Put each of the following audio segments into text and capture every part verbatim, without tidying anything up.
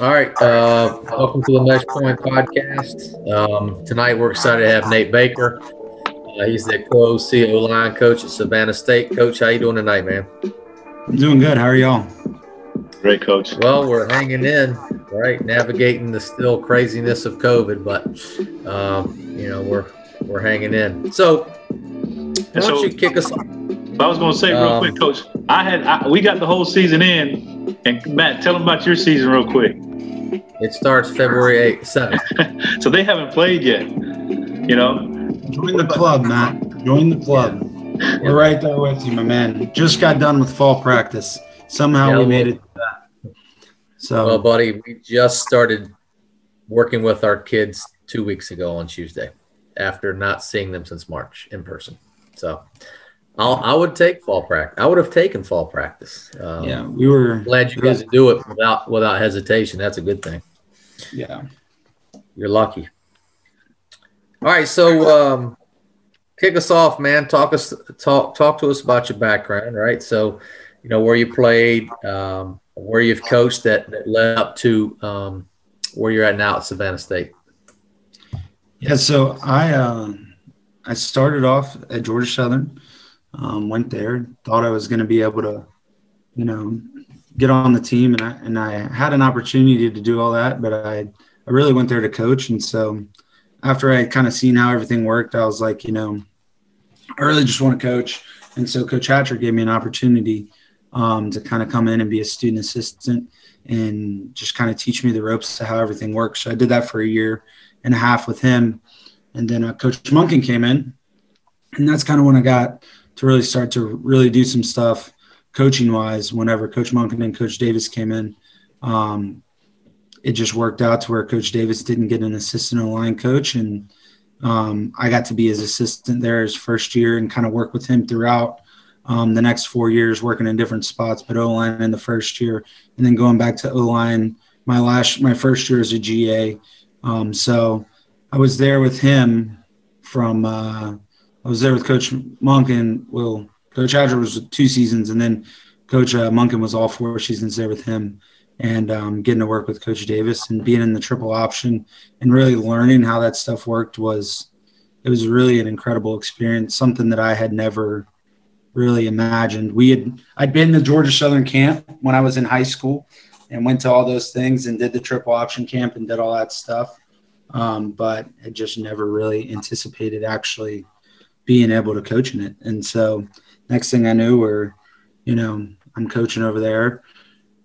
All right. Uh, welcome to the Meshpoint Podcast. Um, tonight we're excited to have Nate Baker. Uh, he's the co-C O line coach at Savannah State. Coach, how you doing tonight, man? I'm doing good. How are y'all? Great, Coach. Well, we're hanging in, right? Navigating the still craziness of COVID, but um, you know we're we're hanging in. So, why don't you kick us off? I was going to say real um, quick, Coach. I had I, we got the whole season in, and Matt, tell them about your season real quick. It starts February eighth, seventh. So they haven't played yet, you know. Join the club, Matt. Join the club. Yeah. We're right there with you, my man. Just got done with fall practice. Somehow yeah, we made it to that. So, well, buddy, we just started working with our kids two weeks ago on Tuesday, after not seeing them since March in person. So, I'll, I would take fall practice. I would have taken fall practice. Um, yeah, we were glad you guys do it without without hesitation. That's a good thing. Yeah, you're lucky. All right, so um, kick us off, man. Talk us talk talk to us about your background, right? So, you know, where you played, um, where you've coached that, that led up to um, where you're at now at Savannah State. Yeah, so I uh, I started off at Georgia Southern, um, went there, thought I was going to be able to, you know, get on the team, and I and I had an opportunity to do all that, but I I really went there to coach, and so. After I had kind of seen how everything worked, I was like, you know, I really just want to coach. And so Coach Hatcher gave me an opportunity um, to kind of come in and be a student assistant and just kind of teach me the ropes to how everything works. So I did that for a year and a half with him. And then uh, Coach Monken came in, and that's kind of when I got to really start to really do some stuff coaching-wise. Whenever Coach Monken and Coach Davis came in, um, it just worked out to where Coach Davis didn't get an assistant O-line coach. And um, I got to be his assistant there his first year and kind of work with him throughout um, the next four years, working in different spots, but O-line in the first year, and then going back to O-line my last, my first year as a G A. Um, so I was there with him from, uh, I was there with Coach Monken. Well, Coach Hatcher was two seasons, and then Coach uh, Monken was all four seasons there with him. And um, getting to work with Coach Davis and being in the triple option and really learning how that stuff worked was – it was really an incredible experience, something that I had never really imagined. We had – I'd been to Georgia Southern camp when I was in high school and went to all those things and did the triple option camp and did all that stuff, um, but I just never really anticipated actually being able to coach in it. And so next thing I knew, we're, you know, I'm coaching over there.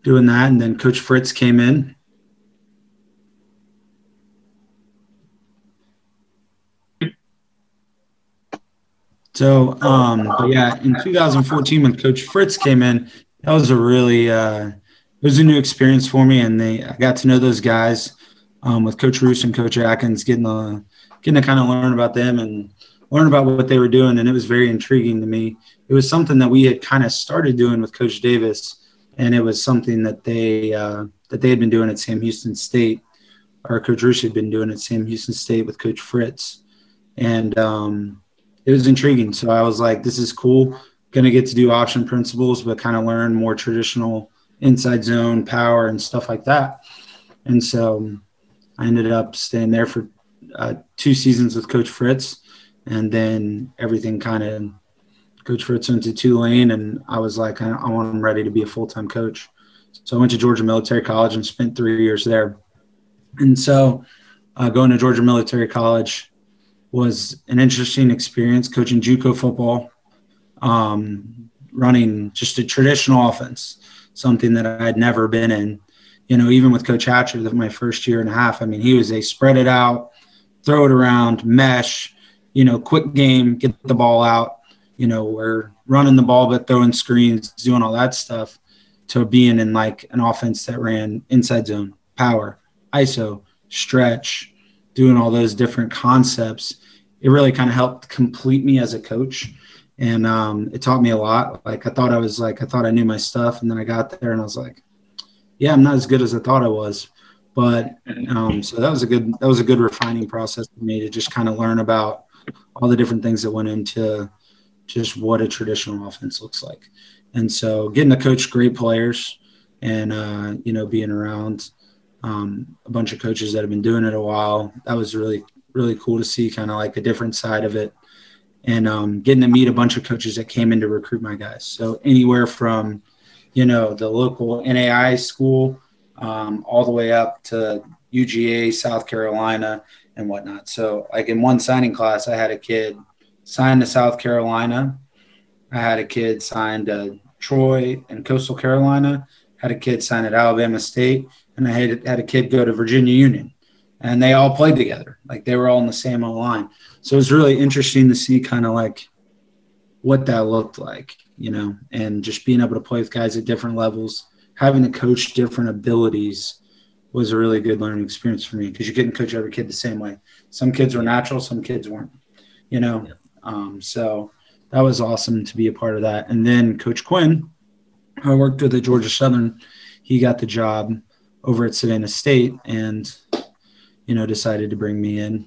Doing that, and then Coach Fritz came in. So, um, but yeah, in two thousand fourteen, when Coach Fritz came in, that was a really uh, it was a new experience for me, and they I got to know those guys um, with Coach Roos and Coach Atkins, getting to getting to kind of learn about them and learn about what they were doing, and it was very intriguing to me. It was something that we had kind of started doing with Coach Davis. And it was something that they uh, that they had been doing at Sam Houston State, or Coach Rush had been doing at Sam Houston State with Coach Fritz. And um, it was intriguing. So I was like, this is cool. Going to get to do option principles, but kind of learn more traditional inside zone power and stuff like that. And so I ended up staying there for uh, two seasons with Coach Fritz. And then everything kind of Coach Fritz went to Tulane, and I was like, I, I want him ready to be a full-time coach. So I went to Georgia Military College and spent three years there. And so uh, going to Georgia Military College was an interesting experience, coaching JUCO football, um, running just a traditional offense, something that I had never been in. You know, even with Coach Hatcher, my first year and a half, I mean, he was a spread it out, throw it around, mesh, you know, quick game, get the ball out. You know, we're running the ball, but throwing screens, doing all that stuff, to being in like an offense that ran inside zone, power, I S O, stretch, doing all those different concepts. It really kind of helped complete me as a coach. And um, it taught me a lot. Like I thought I was like, I thought I knew my stuff. And then I got there and I was like, yeah, I'm not as good as I thought I was. But um, so that was a good, that was a good refining process for me to just kind of learn about all the different things that went into just what a traditional offense looks like. And so getting to coach great players and, uh, you know, being around um, a bunch of coaches that have been doing it a while. That was really, really cool to see kind of like a different side of it, and um, getting to meet a bunch of coaches that came in to recruit my guys. So anywhere from, you know, the local N A I A school um, all the way up to U G A, South Carolina, and whatnot. So like in one signing class, I had a kid signed to South Carolina. I had a kid signed to Troy and Coastal Carolina, had a kid signed at Alabama State, and I had, had a kid go to Virginia Union, and they all played together. Like they were all in the same O-line. So it was really interesting to see kind of like what that looked like, you know, and just being able to play with guys at different levels, having to coach different abilities was a really good learning experience for me, because you couldn't coach every kid the same way. Some kids were natural, some kids weren't, you know. Yeah. Um, so that was awesome to be a part of that. And then Coach Quinn, I worked with at Georgia Southern. He got the job over at Savannah State and, you know, decided to bring me in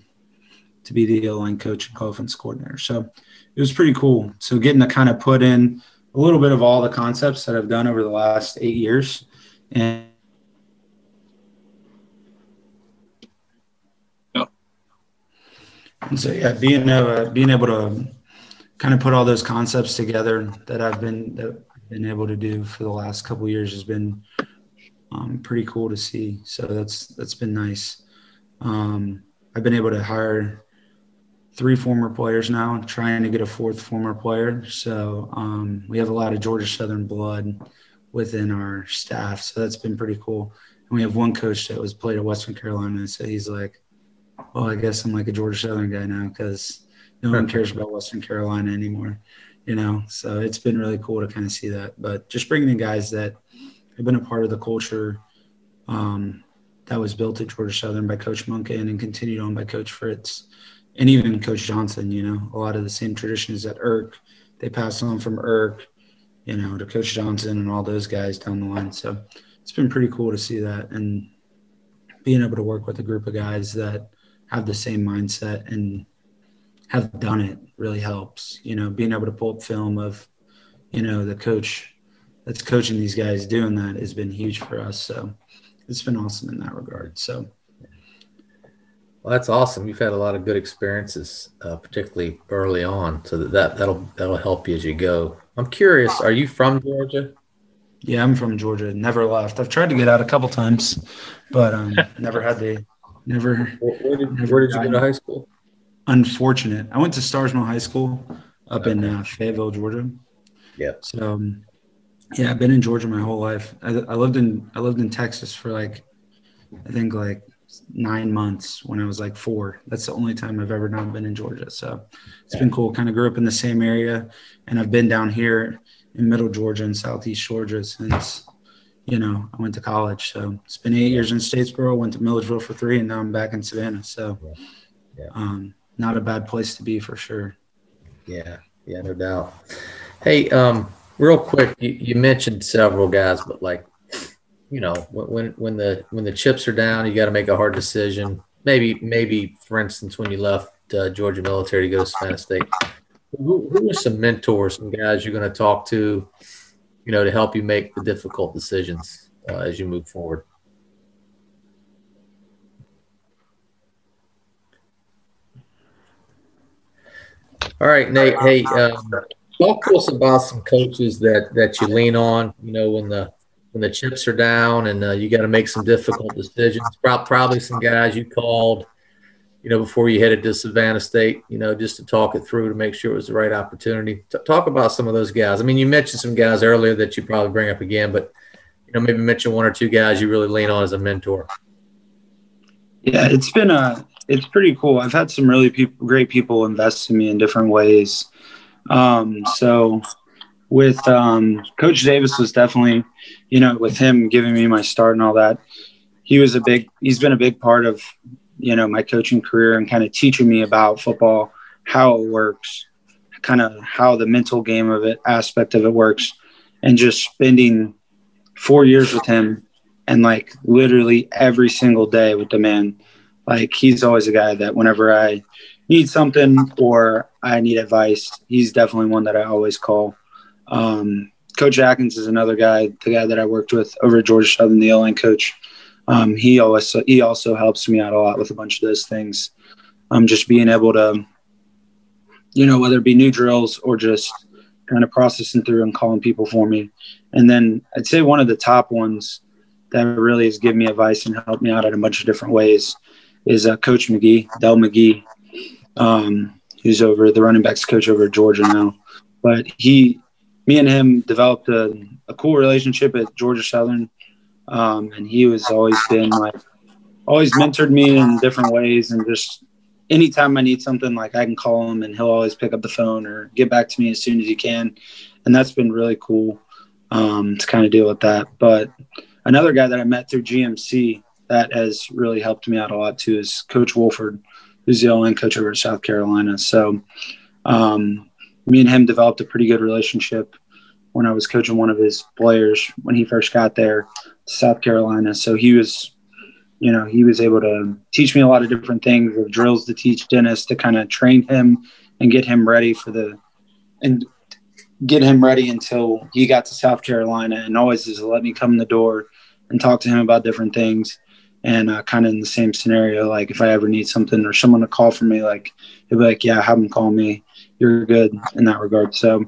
to be the O-line coach and co-offense coordinator. So it was pretty cool. So getting to kind of put in a little bit of all the concepts that I've done over the last eight years and And so yeah, being uh, being able to kind of put all those concepts together that I've been that I've been able to do for the last couple of years has been um, pretty cool to see. So that's that's been nice. Um, I've been able to hire three former players now, and trying to get a fourth former player. So um, we have a lot of Georgia Southern blood within our staff. So that's been pretty cool. And we have one coach that was played at Western Carolina, so he's like, well, I guess I'm like a Georgia Southern guy now, because no one cares about Western Carolina anymore, you know. So it's been really cool to kind of see that. But just bringing in guys that have been a part of the culture um, that was built at Georgia Southern by Coach Monken and continued on by Coach Fritz and even Coach Johnson, you know, a lot of the same traditions at Irk, they passed on from Irk, you know, to Coach Johnson and all those guys down the line. So it's been pretty cool to see that, and being able to work with a group of guys that have the same mindset and have done it really helps, you know, being able to pull up film of, you know, the coach that's coaching these guys doing that has been huge for us. So it's been awesome in that regard. So. Well, that's awesome. You've had a lot of good experiences, uh, particularly early on. So that that'll, that'll help you as you go. I'm curious, are you from Georgia? Yeah, I'm from Georgia. Never left. I've tried to get out a couple times, but um, never had the, Never. Where did, never where did you go to high school? Unfortunate. I went to Starsmill High School up okay. in uh, Fayetteville, Georgia. Yeah. So, um, yeah, I've been in Georgia my whole life. I, I lived in I lived in Texas for like, I think like nine months when I was like four. That's the only time I've ever not been in Georgia. So it's yeah. been cool. Kind of grew up in the same area, and I've been down here in Middle Georgia and Southeast Georgia since, you know, I went to college. So it's been eight years in Statesboro, went to Milledgeville for three, and now I'm back in Savannah. So yeah. Yeah. Um, not a bad place to be for sure. Yeah. Yeah, no doubt. Hey, um, real quick, you, you mentioned several guys, but like, you know, when, when the, when the chips are down, you got to make a hard decision. Maybe, maybe for instance, when you left uh, Georgia Military to go to Savannah State, who, who are some mentors, some guys you're going to talk to, you know, to help you make the difficult decisions uh, as you move forward? All right, Nate, hey, um, talk to us about some coaches that, that you lean on, you know, when the when the chips are down and uh, you got to make some difficult decisions. Pro- probably some guys you called, you know, before you headed to Savannah State, you know, just to talk it through to make sure it was the right opportunity. T- talk about some of those guys. I mean, you mentioned some guys earlier that you probably bring up again, but, you know, maybe mention one or two guys you really lean on as a mentor. Yeah, it's been a, it's pretty cool. I've had some really pe- great people invest in me in different ways. Um, so with um, Coach Davis was definitely, you know, with him giving me my start and all that, he was a big, he's been a big part of, you know, my coaching career and kind of teaching me about football, how it works, kind of how the mental game of it, aspect of it works, and just spending four years with him and like literally every single day with the man. Like he's always a guy that whenever I need something or I need advice, he's definitely one that I always call. Um, Coach Atkins is another guy, the guy that I worked with over at Georgia Southern, the O-line coach. Um, he also, he also helps me out a lot with a bunch of those things. Um, just being able to, you know, whether it be new drills or just kind of processing through and calling people for me. And then I'd say one of the top ones that really has given me advice and helped me out in a bunch of different ways is uh, Coach McGee, Del McGee, um, who's over the running backs coach over at Georgia now. But he, me and him developed a, a cool relationship at Georgia Southern. Um, and he was always been like, always mentored me in different ways. And just anytime I need something, like I can call him and he'll always pick up the phone or get back to me as soon as he can. And that's been really cool um, to kind of deal with that. But another guy that I met through G M C that has really helped me out a lot too is Coach Wolford, who's the O-line coach over at South Carolina. So um, me and him developed a pretty good relationship when I was coaching one of his players when he first got there, South Carolina. So he was, you know, he was able to teach me a lot of different things, of drills to teach Dennis to kind of train him and get him ready for the, and get him ready until he got to South Carolina, and always just let me come in the door and talk to him about different things. And uh, kind of in the same scenario, like if I ever need something or someone to call for me, like he'll be like, yeah, have them call me. You're good in that regard. So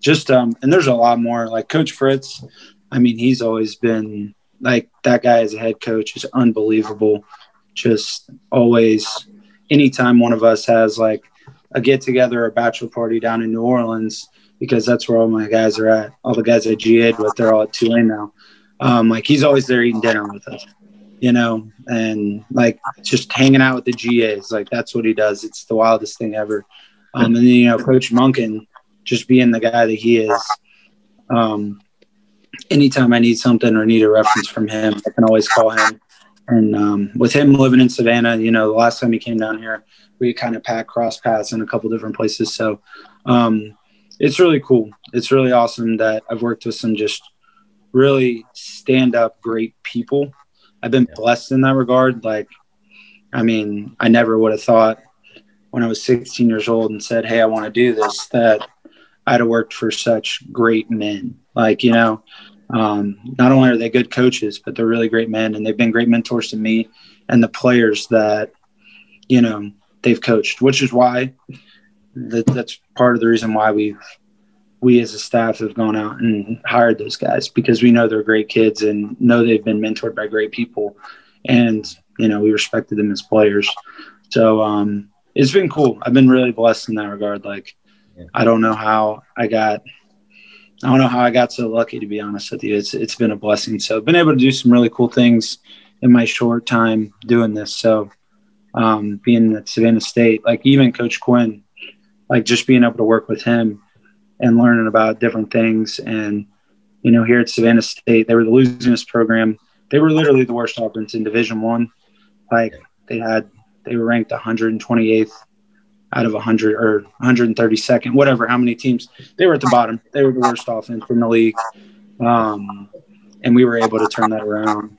just, um, and there's a lot more. Like Coach Fritz, I mean, he's always been like, that guy as a head coach is unbelievable. Just always, anytime one of us has like a get together or bachelor party down in New Orleans, because that's where all my guys are at, all the guys I G A'd with, they're all at Tulane now. Um, like he's always there eating dinner with us, you know, and like just hanging out with the G As. Like that's what he does. It's the wildest thing ever. Um, and then, you know, Coach Monken, just being the guy that he is, um, anytime I need something or need a reference from him, I can always call him. And um, with him living in Savannah, you know, the last time he came down here, we kind of packed cross paths in a couple different places. So um, it's really cool. It's really awesome that I've worked with some just really stand up great people. I've been blessed in that regard. Like, I mean, I never would have thought when I was sixteen years old and said, hey, I want to do this, that I'd have worked for such great men. Like, you know, um, not only are they good coaches, but they're really great men, and they've been great mentors to me and the players that, you know, they've coached, which is why that, that's part of the reason why we we as a staff have gone out and hired those guys, because we know they're great kids and know they've been mentored by great people. And, you know, we respected them as players. So um, it's been cool. I've been really blessed in that regard. Like, yeah. I don't know how I got – I don't know how I got so lucky, to be honest with you. It's It's been a blessing. So I've been able to do some really cool things in my short time doing this. So um, being at Savannah State, like even Coach Quinn, like just being able to work with him and learning about different things. And, you know, here at Savannah State, they were the losingest program. They were literally the worst offense in Division One. Like they had, they were ranked one hundred twenty-eighth. Out of one hundred or one hundred thirty-second, whatever, how many teams, they were at the bottom. They were the worst offense in the league. Um, and we were able to turn that around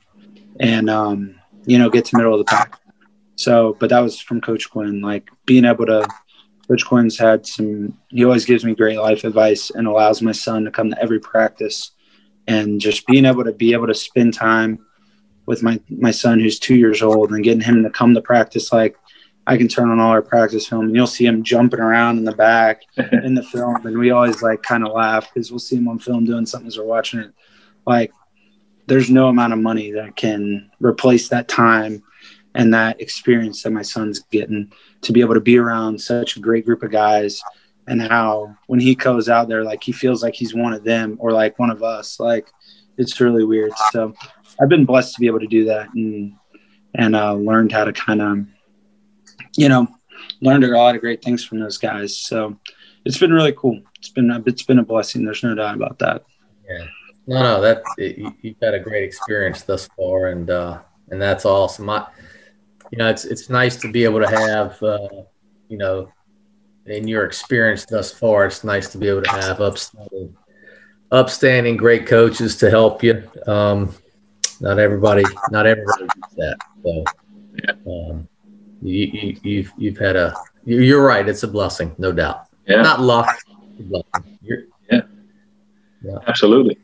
and, um, you know, get to middle of the pack. So, but that was from Coach Quinn, like being able to, Coach Quinn's had some, he always gives me great life advice and allows my son to come to every practice, and just being able to be able to spend time with my, my son, who's two years old, and getting him to come to practice. Like, I can turn on all our practice film and you'll see him jumping around in the back in the film. And we always like kind of laugh because we'll see him on film doing something as we're watching it. Like there's no amount of money that can replace that time and that experience that my son's getting to be able to be around such a great group of guys, and how when he goes out there, like he feels like he's one of them or like one of us. Like it's really weird. So I've been blessed to be able to do that, and, and uh, learned how to kind of, you know, learned a lot of great things from those guys. So it's been really cool. It's been, it's been a blessing. There's no doubt about that. Yeah, no, no, that you, you've had a great experience thus far. And, uh, and that's awesome. I, you know, it's, it's nice to be able to have, uh, you know, in your experience thus far, it's nice to be able to have upstanding, upstanding, great coaches to help you. Um, not everybody, not everybody gets that. So, um, You, you, you've you've had a you're right. It's a blessing, no doubt. Yeah. Not luck. You're, yeah. yeah, absolutely.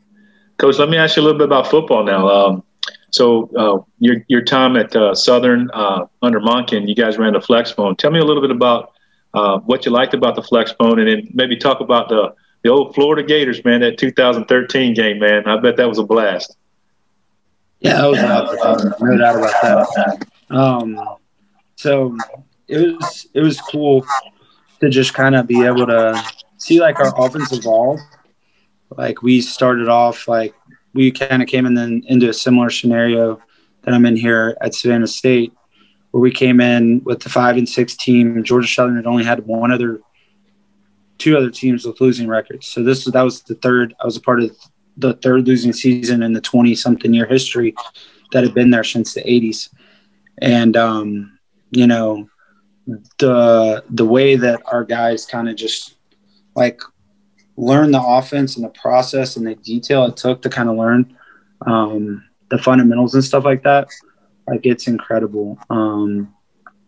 Coach, let me ask you a little bit about football now. Um, So uh, your your time at uh, Southern uh, under Monken, you guys ran the flex phone. Tell me a little bit about uh, what you liked about the flex phone, and then maybe talk about the, the old Florida Gators, man, that two thousand thirteen game, man. I bet that was a blast. Yeah, that was a lot of fun. No doubt about that. Um, so it was it was cool to just kind of be able to see, like, our offense evolve. Like, we started off, like, we kind of came in then into a similar scenario that I'm in here at Savannah State, where we came in with the five and six team. Georgia Southern had only had one other, two other teams with losing records. So this that was the third. I was a part of the third losing season in the twenty-something year history that had been there since the eighties. And um, you know, the the way that our guys kind of just like learn the offense and the process and the detail it took to kind of learn um, the fundamentals and stuff like that, like, it's incredible um,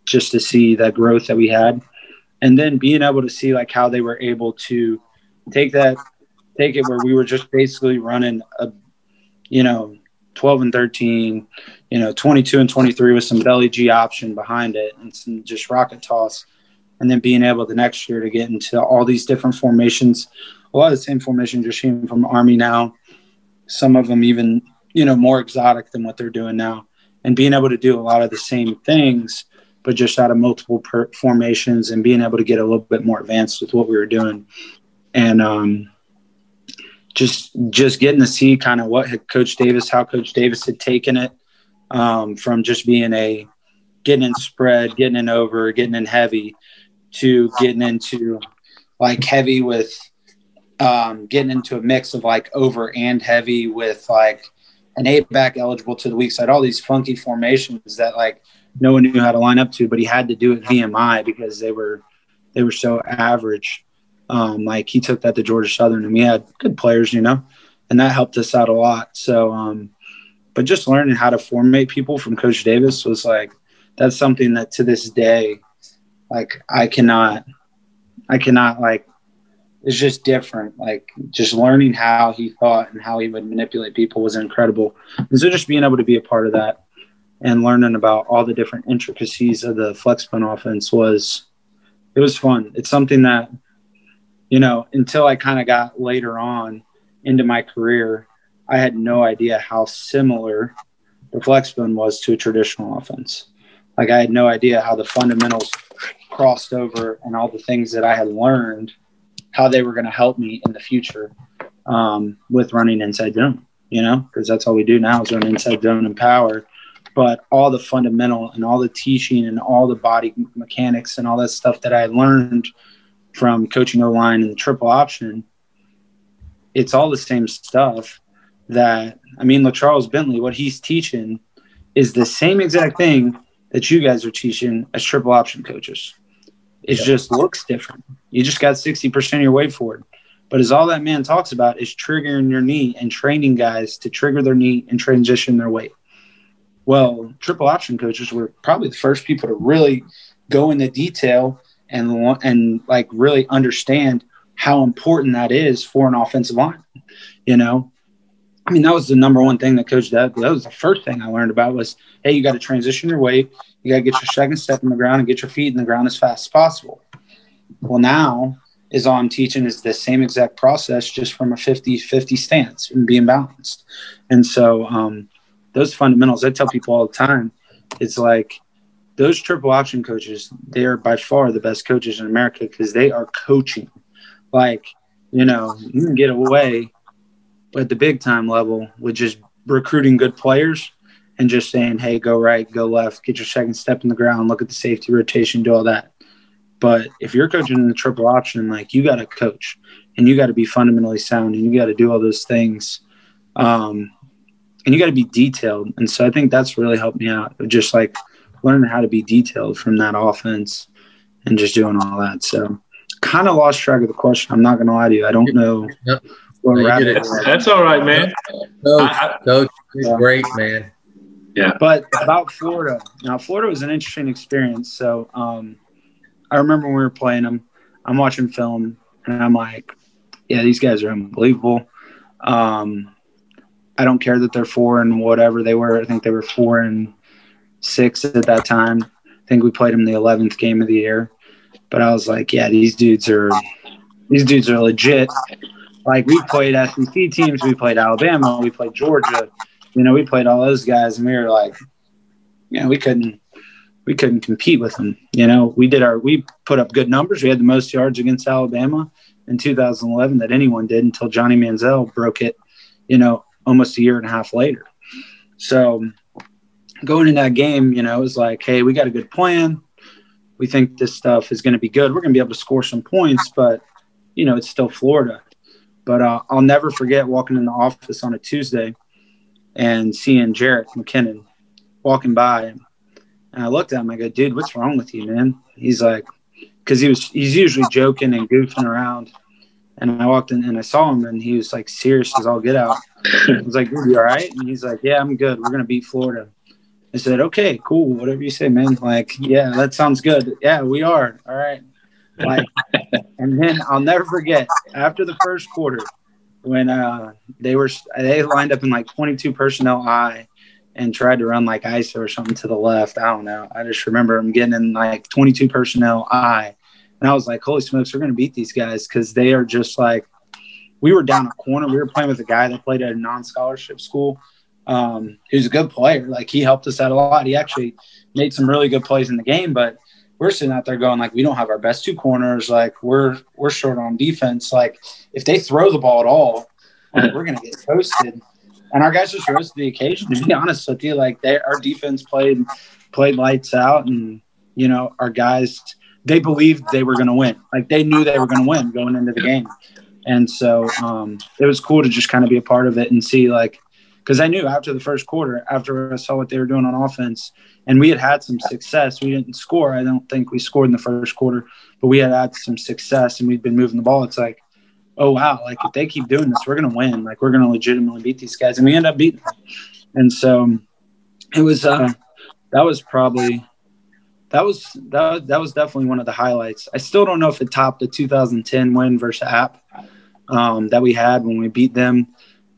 just to see that growth that we had. And then being able to see, like, how they were able to take that, take it where we were just basically running a, you know, twelve and thirteen, you know, twenty-two and twenty-three with some belly G option behind it and some just rocket toss. And then being able the next year to get into all these different formations, a lot of the same formations you're seeing from Army now, some of them even, you know, more exotic than what they're doing now, and being able to do a lot of the same things, but just out of multiple per- formations and being able to get a little bit more advanced with what we were doing. And um, just, just getting to see kind of what had Coach Davis, how Coach Davis had taken it um, from just being a getting in spread, getting in over, getting in heavy, to getting into like heavy with um, getting into a mix of like over and heavy with like an eight back eligible to the weak side, all these funky formations that like no one knew how to line up to, but he had to do it V M I because they were, they were so average. Um, like he took that to Georgia Southern and we had good players, you know, and that helped us out a lot. So, um, but just learning how to formate people from Coach Davis was like, that's something that to this day, like I cannot, I cannot like, it's just different. Like just learning how he thought and how he would manipulate people was incredible. And so just being able to be a part of that and learning about all the different intricacies of the flex punt offense was, it was fun. It's something that, you know, until I kind of got later on into my career, I had no idea how similar the flex punt was to a traditional offense. Like I had no idea how the fundamentals crossed over and all the things that I had learned, how they were going to help me in the future um, with running inside zone, you know, because that's all we do now is run inside zone and power. But all the fundamental and all the teaching and all the body mechanics and all that stuff that I learned from coaching O-line and the triple option, it's all the same stuff that, I mean, LaCharles Bentley, what he's teaching is the same exact thing that you guys are teaching as triple option coaches. It yeah. just looks different. You just got sixty percent of your weight forward. But as all that man talks about is triggering your knee and training guys to trigger their knee and transition their weight. Well, triple option coaches were probably the first people to really go into detail and, and like really understand how important that is for an offensive line. You know, I mean, that was the number one thing that Coach did. That was the first thing I learned about was, hey, you got to transition your weight. You got to get your second step in the ground and get your feet in the ground as fast as possible. Well, now is all I'm teaching is the same exact process, just from a fifty-fifty stance and being balanced. And so um, those fundamentals, I tell people all the time, it's like those triple option coaches, they are by far the best coaches in America because they are coaching. Like, you know, you can get away at the big time level with just recruiting good players and just saying, hey, go right, go left, get your second step in the ground, look at the safety rotation, do all that. But if you're coaching in the triple option, like you got to coach and you got to be fundamentally sound and you got to do all those things. Um, and you got to be detailed. And so I think that's really helped me out, just like learning how to be detailed from that offense and just doing all that. So kind of lost track of the question. I'm not going to lie to you. I don't know. Yep. That's all right, man. Coach, coach he's yeah. great, man. Yeah. But about Florida. Now, Florida was an interesting experience. So um, I remember when we were playing them, I'm watching film, and I'm like, yeah, these guys are unbelievable. Um, I don't care that they're four and whatever they were. I think they were four and six at that time. I think we played them the eleventh game of the year. But I was like, yeah, these dudes are these dudes are legit. Like, we played S E C teams. We played Alabama. We played Georgia. You know, we played all those guys, and we were like, yeah, we couldn't. We couldn't compete with them. You know, we did our, we put up good numbers. We had the most yards against Alabama in two thousand eleven that anyone did until Johnny Manziel broke it, you know, almost a year and a half later. So going in that game, you know, it was like, hey, we got a good plan. We think this stuff is going to be good. We're going to be able to score some points, but, you know, it's still Florida. But uh, I'll never forget walking in the office on a Tuesday and seeing Jerick McKinnon walking by him. And I looked at him, I go, dude, what's wrong with you, man? He's like, because he was, he's usually joking and goofing around. And I walked in and I saw him, and he was like, serious as all get out. I was like, dude, you all right? And he's like, yeah, I'm good. We're going to beat Florida. I said, okay, cool. Whatever you say, man. Like, yeah, that sounds good. Yeah, we are. All right. Like, and then I'll never forget after the first quarter when uh, they were, they lined up in like twenty-two personnel I. and tried to run like I S O or something to the left. I don't know. I just remember him getting in like twenty-two personnel I. And I was like, holy smokes, we're going to beat these guys because they are just like – we were down a corner. We were playing with a guy that played at a non-scholarship school. Um, he was a good player. Like, he helped us out a lot. He actually made some really good plays in the game, but we're sitting out there going like, we don't have our best two corners. Like, we're we're short on defense. Like, if they throw the ball at all, like, we're going to get toasted. And our guys just rose to the occasion, to be honest with you. Like, they, our defense played played lights out, and, you know, our guys, they believed they were going to win. Like, they knew they were going to win going into the game. And so um, it was cool to just kind of be a part of it and see, like, because I knew after the first quarter, after I saw what they were doing on offense, and we had had some success. We didn't score. I don't think we scored in the first quarter, but we had had some success, and we'd been moving the ball. It's like, oh, wow, like, if they keep doing this, we're going to win. Like, we're going to legitimately beat these guys. And we end up beating them. And so it was uh, – that was probably – that was that, that was definitely one of the highlights. I still don't know if it topped the two thousand ten win versus App um, that we had when we beat them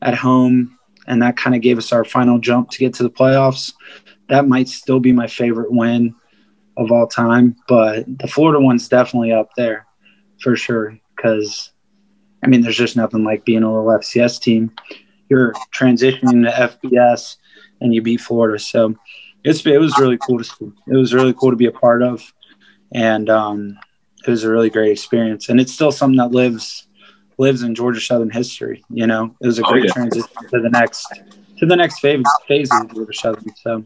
at home, and that kind of gave us our final jump to get to the playoffs. That might still be my favorite win of all time. But the Florida one's definitely up there for sure because – I mean, there's just nothing like being a little F C S team. You're transitioning to F B S, and you beat Florida. So it's it was really cool to see. It was really cool to be a part of, and um, it was a really great experience. And it's still something that lives lives in Georgia Southern history. You know, it was a great oh, yeah. transition to the next to the next phase phase of Georgia Southern. So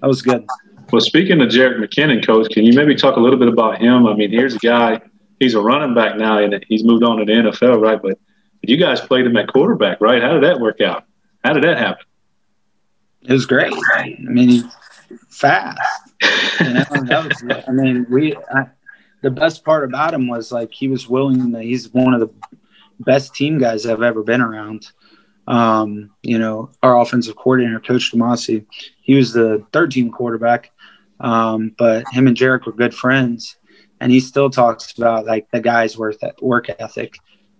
that was good. Well, speaking of Jerick McKinnon, Coach, can you maybe talk a little bit about him? I mean, here's a guy. He's a running back now, and he's moved on to the N F L, right? But you guys played him at quarterback, right? How did that work out? How did that happen? It was great. I mean, he's fast. You know? That was, I mean, we. I, the best part about him was, like, he was willing to – he's one of the best team guys I've ever been around. Um, you know, our offensive coordinator, Coach Damasi, he was the third-team quarterback, um, but him and Jerick were good friends. And he still talks about, like, the guy's worth work ethic.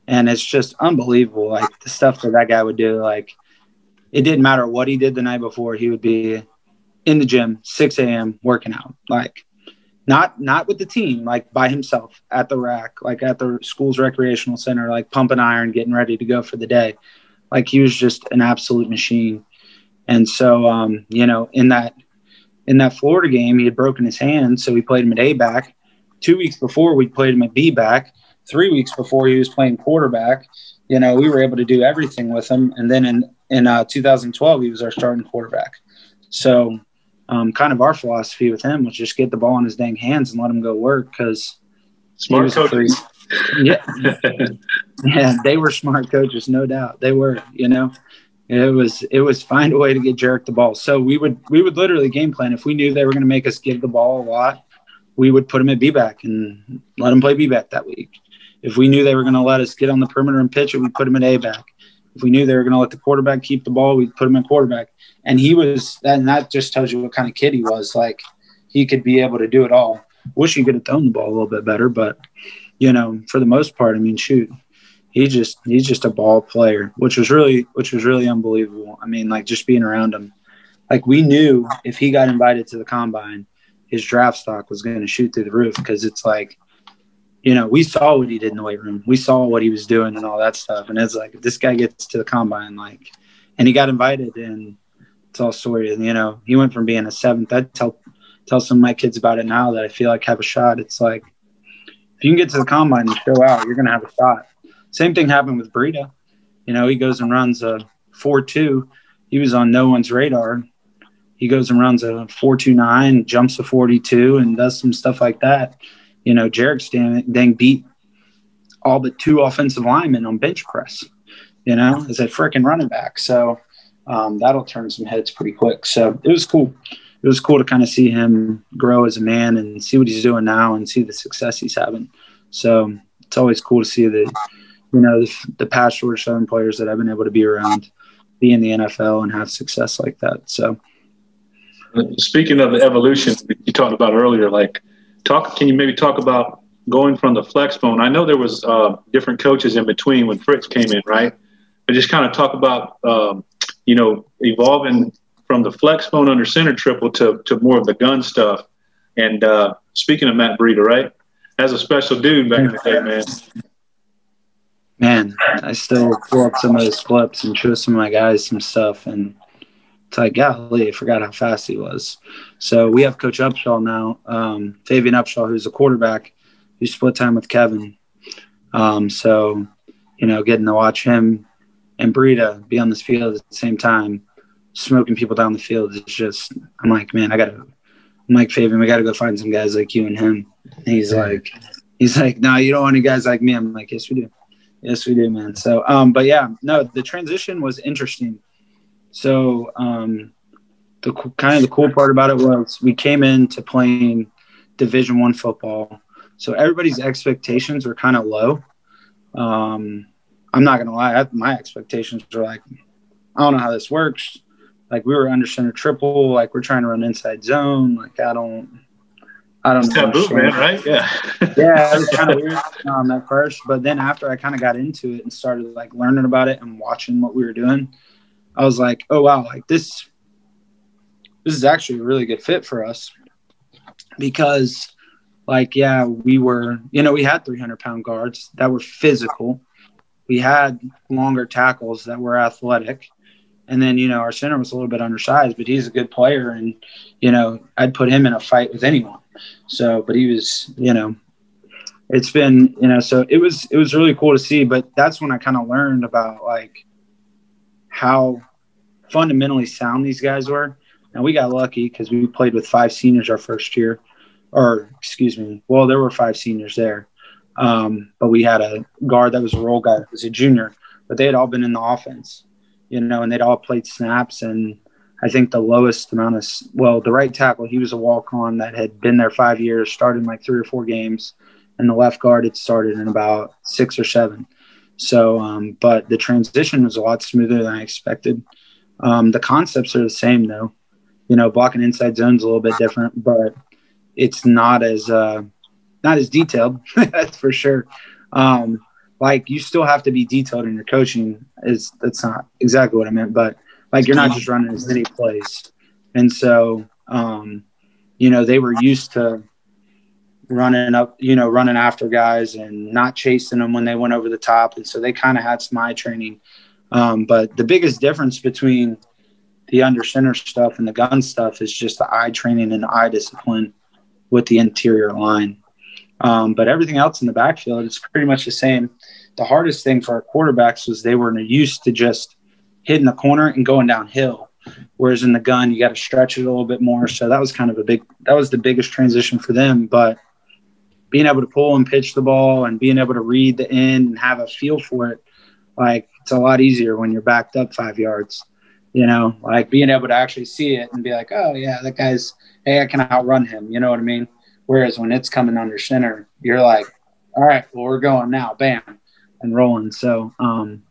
And it's just unbelievable, like, the stuff that that guy would do. Like, it didn't matter what he did the night before. He would be in the gym, six a.m., working out. Like, not not with the team, like, by himself at the rack, like, at the school's recreational center, like, pumping iron, getting ready to go for the day. Like, he was just an absolute machine. And so, um, you know, in that, in that Florida game, he had broken his hand, so we played him at A-back. Two weeks before, we played him at B-back. Three weeks before, he was playing quarterback. You know, we were able to do everything with him. And then in, in uh, two thousand twelve, he was our starting quarterback. So um, kind of our philosophy with him was just get the ball in his dang hands and let him go work because smart he was coaches. A yeah. yeah, they were smart coaches, no doubt. They were, you know. It was it was find a way to get Jerick the ball. So we would we would literally game plan. If we knew they were going to make us give the ball a lot, we would put him at B-back and let him play B-back that week. If we knew they were going to let us get on the perimeter and pitch it, we'd put him at A-back. If we knew they were going to let the quarterback keep the ball, we'd put him at quarterback. And he was – and that just tells you what kind of kid he was. Like, he could be able to do it all. Wish he could have thrown the ball a little bit better, but, you know, for the most part, I mean, shoot, he's just he's just a ball player, which was really which was really unbelievable. I mean, like, just being around him, like, we knew if he got invited to the combine, his draft stock was going to shoot through the roof, because it's like, you know, we saw what he did in the weight room, we saw what he was doing and all that stuff, and it's like, if this guy gets to the combine, like, and he got invited, and it's all sorted. And, you know, he went from being a seventh. I tell tell some of my kids about it now that I feel like have a shot. It's like, if you can get to the combine and show out, you're going to have a shot. Same thing happened with Breida. You know, he goes and runs a four two. He was on no one's radar. He goes and runs a four two nine, jumps a forty-two, and does some stuff like that. You know, Jerick dang beat all but two offensive linemen on bench press, you know, as a freaking running back. So um, that'll turn some heads pretty quick. So it was cool. It was cool to kind of see him grow as a man and see what he's doing now and see the success he's having. So it's always cool to see the, you know, the, the past Georgia Southern players that I've been able to be around be in the N F L and have success like that. So speaking of the evolution you talked about earlier, like talk, can you maybe talk about going from the flex phone? I know there was uh, different coaches in between when Fritz came in, right? But just kind of talk about, um, you know, evolving from the flex phone under center triple to, to more of the gun stuff. And uh, speaking of Matt Breida, right? As a special dude back in the day, man. Man, I still pull up some of those flips and show some of my guys some stuff. And it's like, golly, I forgot how fast he was. So we have Coach Upshaw now, um, Fabian Upshaw, who's a quarterback who split time with Kevin. Um, so, you know, getting to watch him and Breida be on this field at the same time, smoking people down the field. It's just, I'm like, man, I gotta, I'm like, Fabian, we gotta go find some guys like you and him. And he's like, he's like, no, you don't want any guys like me. I'm like, yes, we do. Yes, we do, man. So, um, but yeah, no, the transition was interesting. So, um, the kind of the cool part about it was we came into playing Division One football. So everybody's expectations were kind of low. Um, I'm not going to lie. I, my expectations were like, I don't know how this works. Like, we were under center triple, like, we're trying to run inside zone. Like, I don't, I don't it's know. Taboo, man, right? Yeah. Yeah, it was kind of weird um, at first. But then after I kind of got into it and started, like, learning about it and watching what we were doing, I was like, oh, wow, like, this, this is actually a really good fit for us. Because, like, yeah, we were, you know, we had three hundred pound guards that were physical. We had longer tackles that were athletic. And then, you know, our center was a little bit undersized, but he's a good player. And, you know, I'd put him in a fight with anyone. So, but he was, you know, it's been, you know, so it was, it was really cool to see. But that's when I kind of learned about, like, how fundamentally sound these guys were. And we got lucky because we played with five seniors our first year, or excuse me. Well, there were five seniors there. Um, but we had a guard that was a role guy that was a junior, but they had all been in the offense. You know, and they'd all played snaps. And I think the lowest amount of, well, the right tackle, he was a walk-on that had been there five years, started in like three or four games. And the left guard had started in about six or seven. So, um, but the transition was a lot smoother than I expected. Um, the concepts are the same, though. You know, blocking inside zone's a little bit different, but it's not as, uh, not as detailed, that's for sure. Um, Like, you still have to be detailed in your coaching. Is that's not exactly what I meant, but, like, you're not just running as many plays. And so, um, you know, they were used to running up, you know, running after guys and not chasing them when they went over the top. And so they kind of had some eye training. Um, but the biggest difference between the under center stuff and the gun stuff is just the eye training and the eye discipline with the interior line. Um, but everything else in the backfield, it's pretty much the same. The hardest thing for our quarterbacks was they were used to just hitting the corner and going downhill, whereas in the gun, you got to stretch it a little bit more. So that was kind of a big – that was the biggest transition for them. But being able to pull and pitch the ball and being able to read the end and have a feel for it, like, it's a lot easier when you're backed up five yards. You know, like, being able to actually see it and be like, oh, yeah, that guy's – hey, I can outrun him. You know what I mean? Whereas when it's coming under center, you're like, all right, well, we're going now, bam, and rolling. So, um,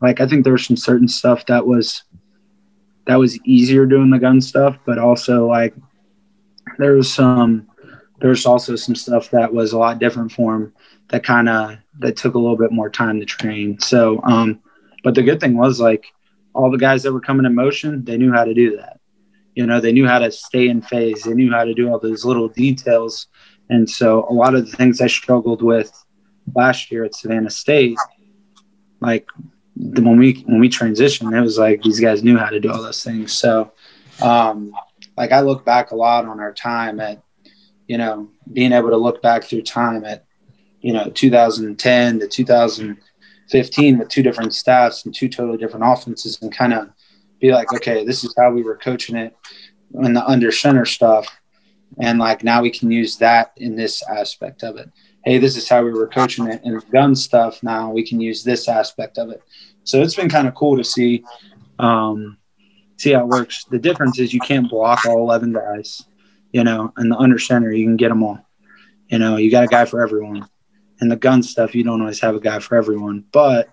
like, I think there's some certain stuff that was that was easier doing the gun stuff, but also, like, there was some there's also some stuff that was a lot different for him that kind of, that took a little bit more time to train. So, um, but the good thing was, like, all the guys that were coming in motion, they knew how to do that. You know, they knew how to stay in phase. They knew how to do all those little details. And so a lot of the things I struggled with last year at Savannah State, like the, when we, when we transitioned, it was like, these guys knew how to do all those things. So, um, like, I look back a lot on our time at, you know, being able to look back through time at, you know, two thousand ten to two thousand fifteen with two different staffs and two totally different offenses, and kind of be like, okay, this is how we were coaching it in the under center stuff. And like, now we can use that in this aspect of it. Hey, this is how we were coaching it in the gun stuff. Now we can use this aspect of it. So it's been kind of cool to see, um, see how it works. The difference is you can't block all eleven guys, you know, and the under center, you can get them all, you know, you got a guy for everyone. And the gun stuff, you don't always have a guy for everyone, but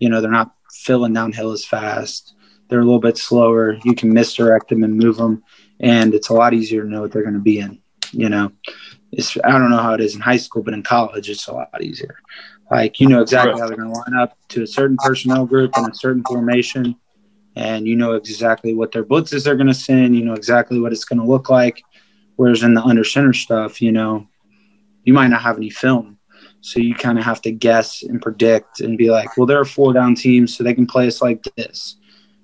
you know, they're not filling downhill as fast. They're a little bit slower. You can misdirect them and move them. And it's a lot easier to know what they're going to be in, you know. It's, I don't know how it is in high school, but in college, it's a lot easier. Like, you know exactly how they're going to line up to a certain personnel group and a certain formation. And you know exactly what their blitzes are going to send. You know exactly what it's going to look like. Whereas in the under center stuff, you know, you might not have any film. So you kind of have to guess and predict and be like, well, they're a four down team, so they can play us like this.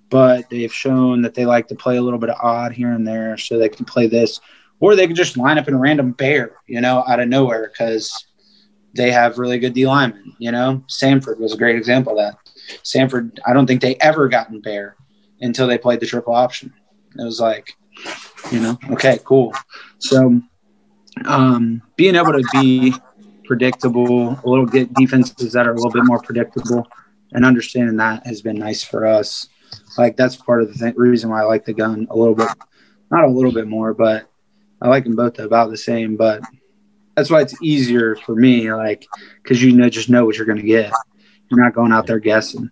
But they've shown that they like to play a little bit of odd here and there, so they can play this. Or they can just line up in a random bear, you know, out of nowhere, because they have really good D linemen. You know, Samford was a great example of that. Samford, I don't think they ever gotten bear until they played the triple option. It was like, you know, okay, cool. So um, being able to be predictable, a little get defenses that are a little bit more predictable, and understanding that has been nice for us. Like, that's part of the th- reason why I like the gun a little bit, not a little bit more, but I like them both about the same. But that's why it's easier for me, like, because you know, just know what you're going to get. You're not going out there guessing,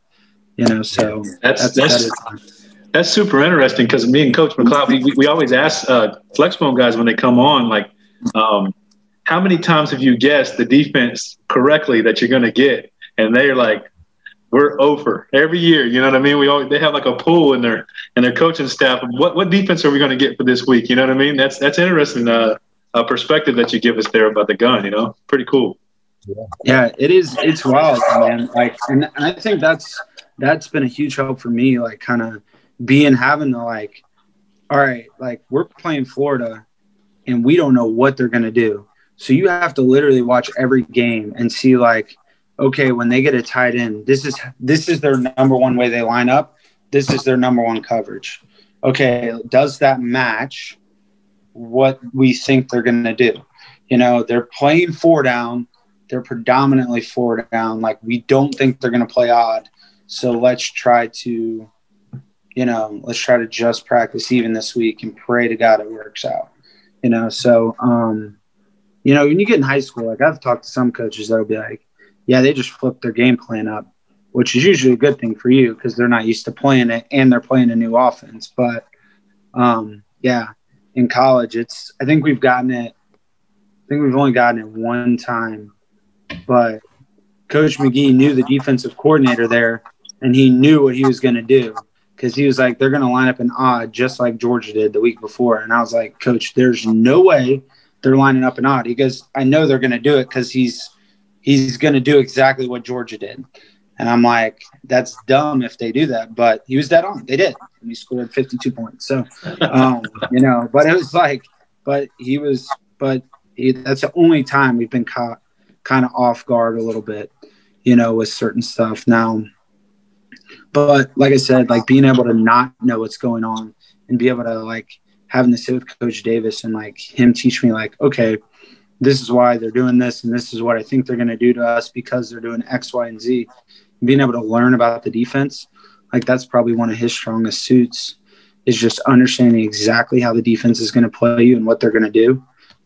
you know. So that's that's that's, that is that's super interesting, because me and Coach McLeod, we we always ask uh, Flexbone guys when they come on, like, um, how many times have you guessed the defense correctly that you're going to get? And they're like, we're over every year. You know what I mean? We always, they have like a pool in their, in their coaching staff. Of what, what defense are we going to get for this week? You know what I mean? That's, that's interesting. Uh, a perspective that you give us there about the gun, you know, pretty cool. Yeah, it is. It's wild, man. Like, and I think that's, that's been a huge help for me. Like, kind of being, having to, like, all right, like, we're playing Florida and we don't know what they're going to do. So you have to literally watch every game and see, like, okay, when they get a tight end, this is this is their number one way they line up. This is their number one coverage. Okay, does that match what we think they're going to do? You know, they're playing four down. They're predominantly four down. Like, we don't think they're going to play odd. So let's try to, you know, let's try to just practice even this week and pray to God it works out. You know, so, um, you know, when you get in high school, like, I've talked to some coaches that will be like, yeah, they just flip their game plan up, which is usually a good thing for you because they're not used to playing it and they're playing a new offense. But, um, yeah, in college, it's – I think we've gotten it – I think we've only gotten it one time. But Coach McGee knew the defensive coordinator there, and he knew what he was going to do because he was like, they're going to line up an odd just like Georgia did the week before. And I was like, Coach, there's no way they're lining up an odd. He goes, I know they're going to do it because he's – he's going to do exactly what Georgia did. And I'm like, that's dumb if they do that. But he was dead on. They did. And he scored fifty-two points. So, um, you know, but it was like, but he was, but he, that's the only time we've been caught kind of off guard a little bit, you know, with certain stuff now. But like I said, like being able to not know what's going on and be able to like having to sit with Coach Davis and like him teach me like, okay, this is why they're doing this, and this is what I think they're going to do to us because they're doing X, Y, and Z. And being able to learn about the defense, like that's probably one of his strongest suits is just understanding exactly how the defense is going to play you and what they're going to do.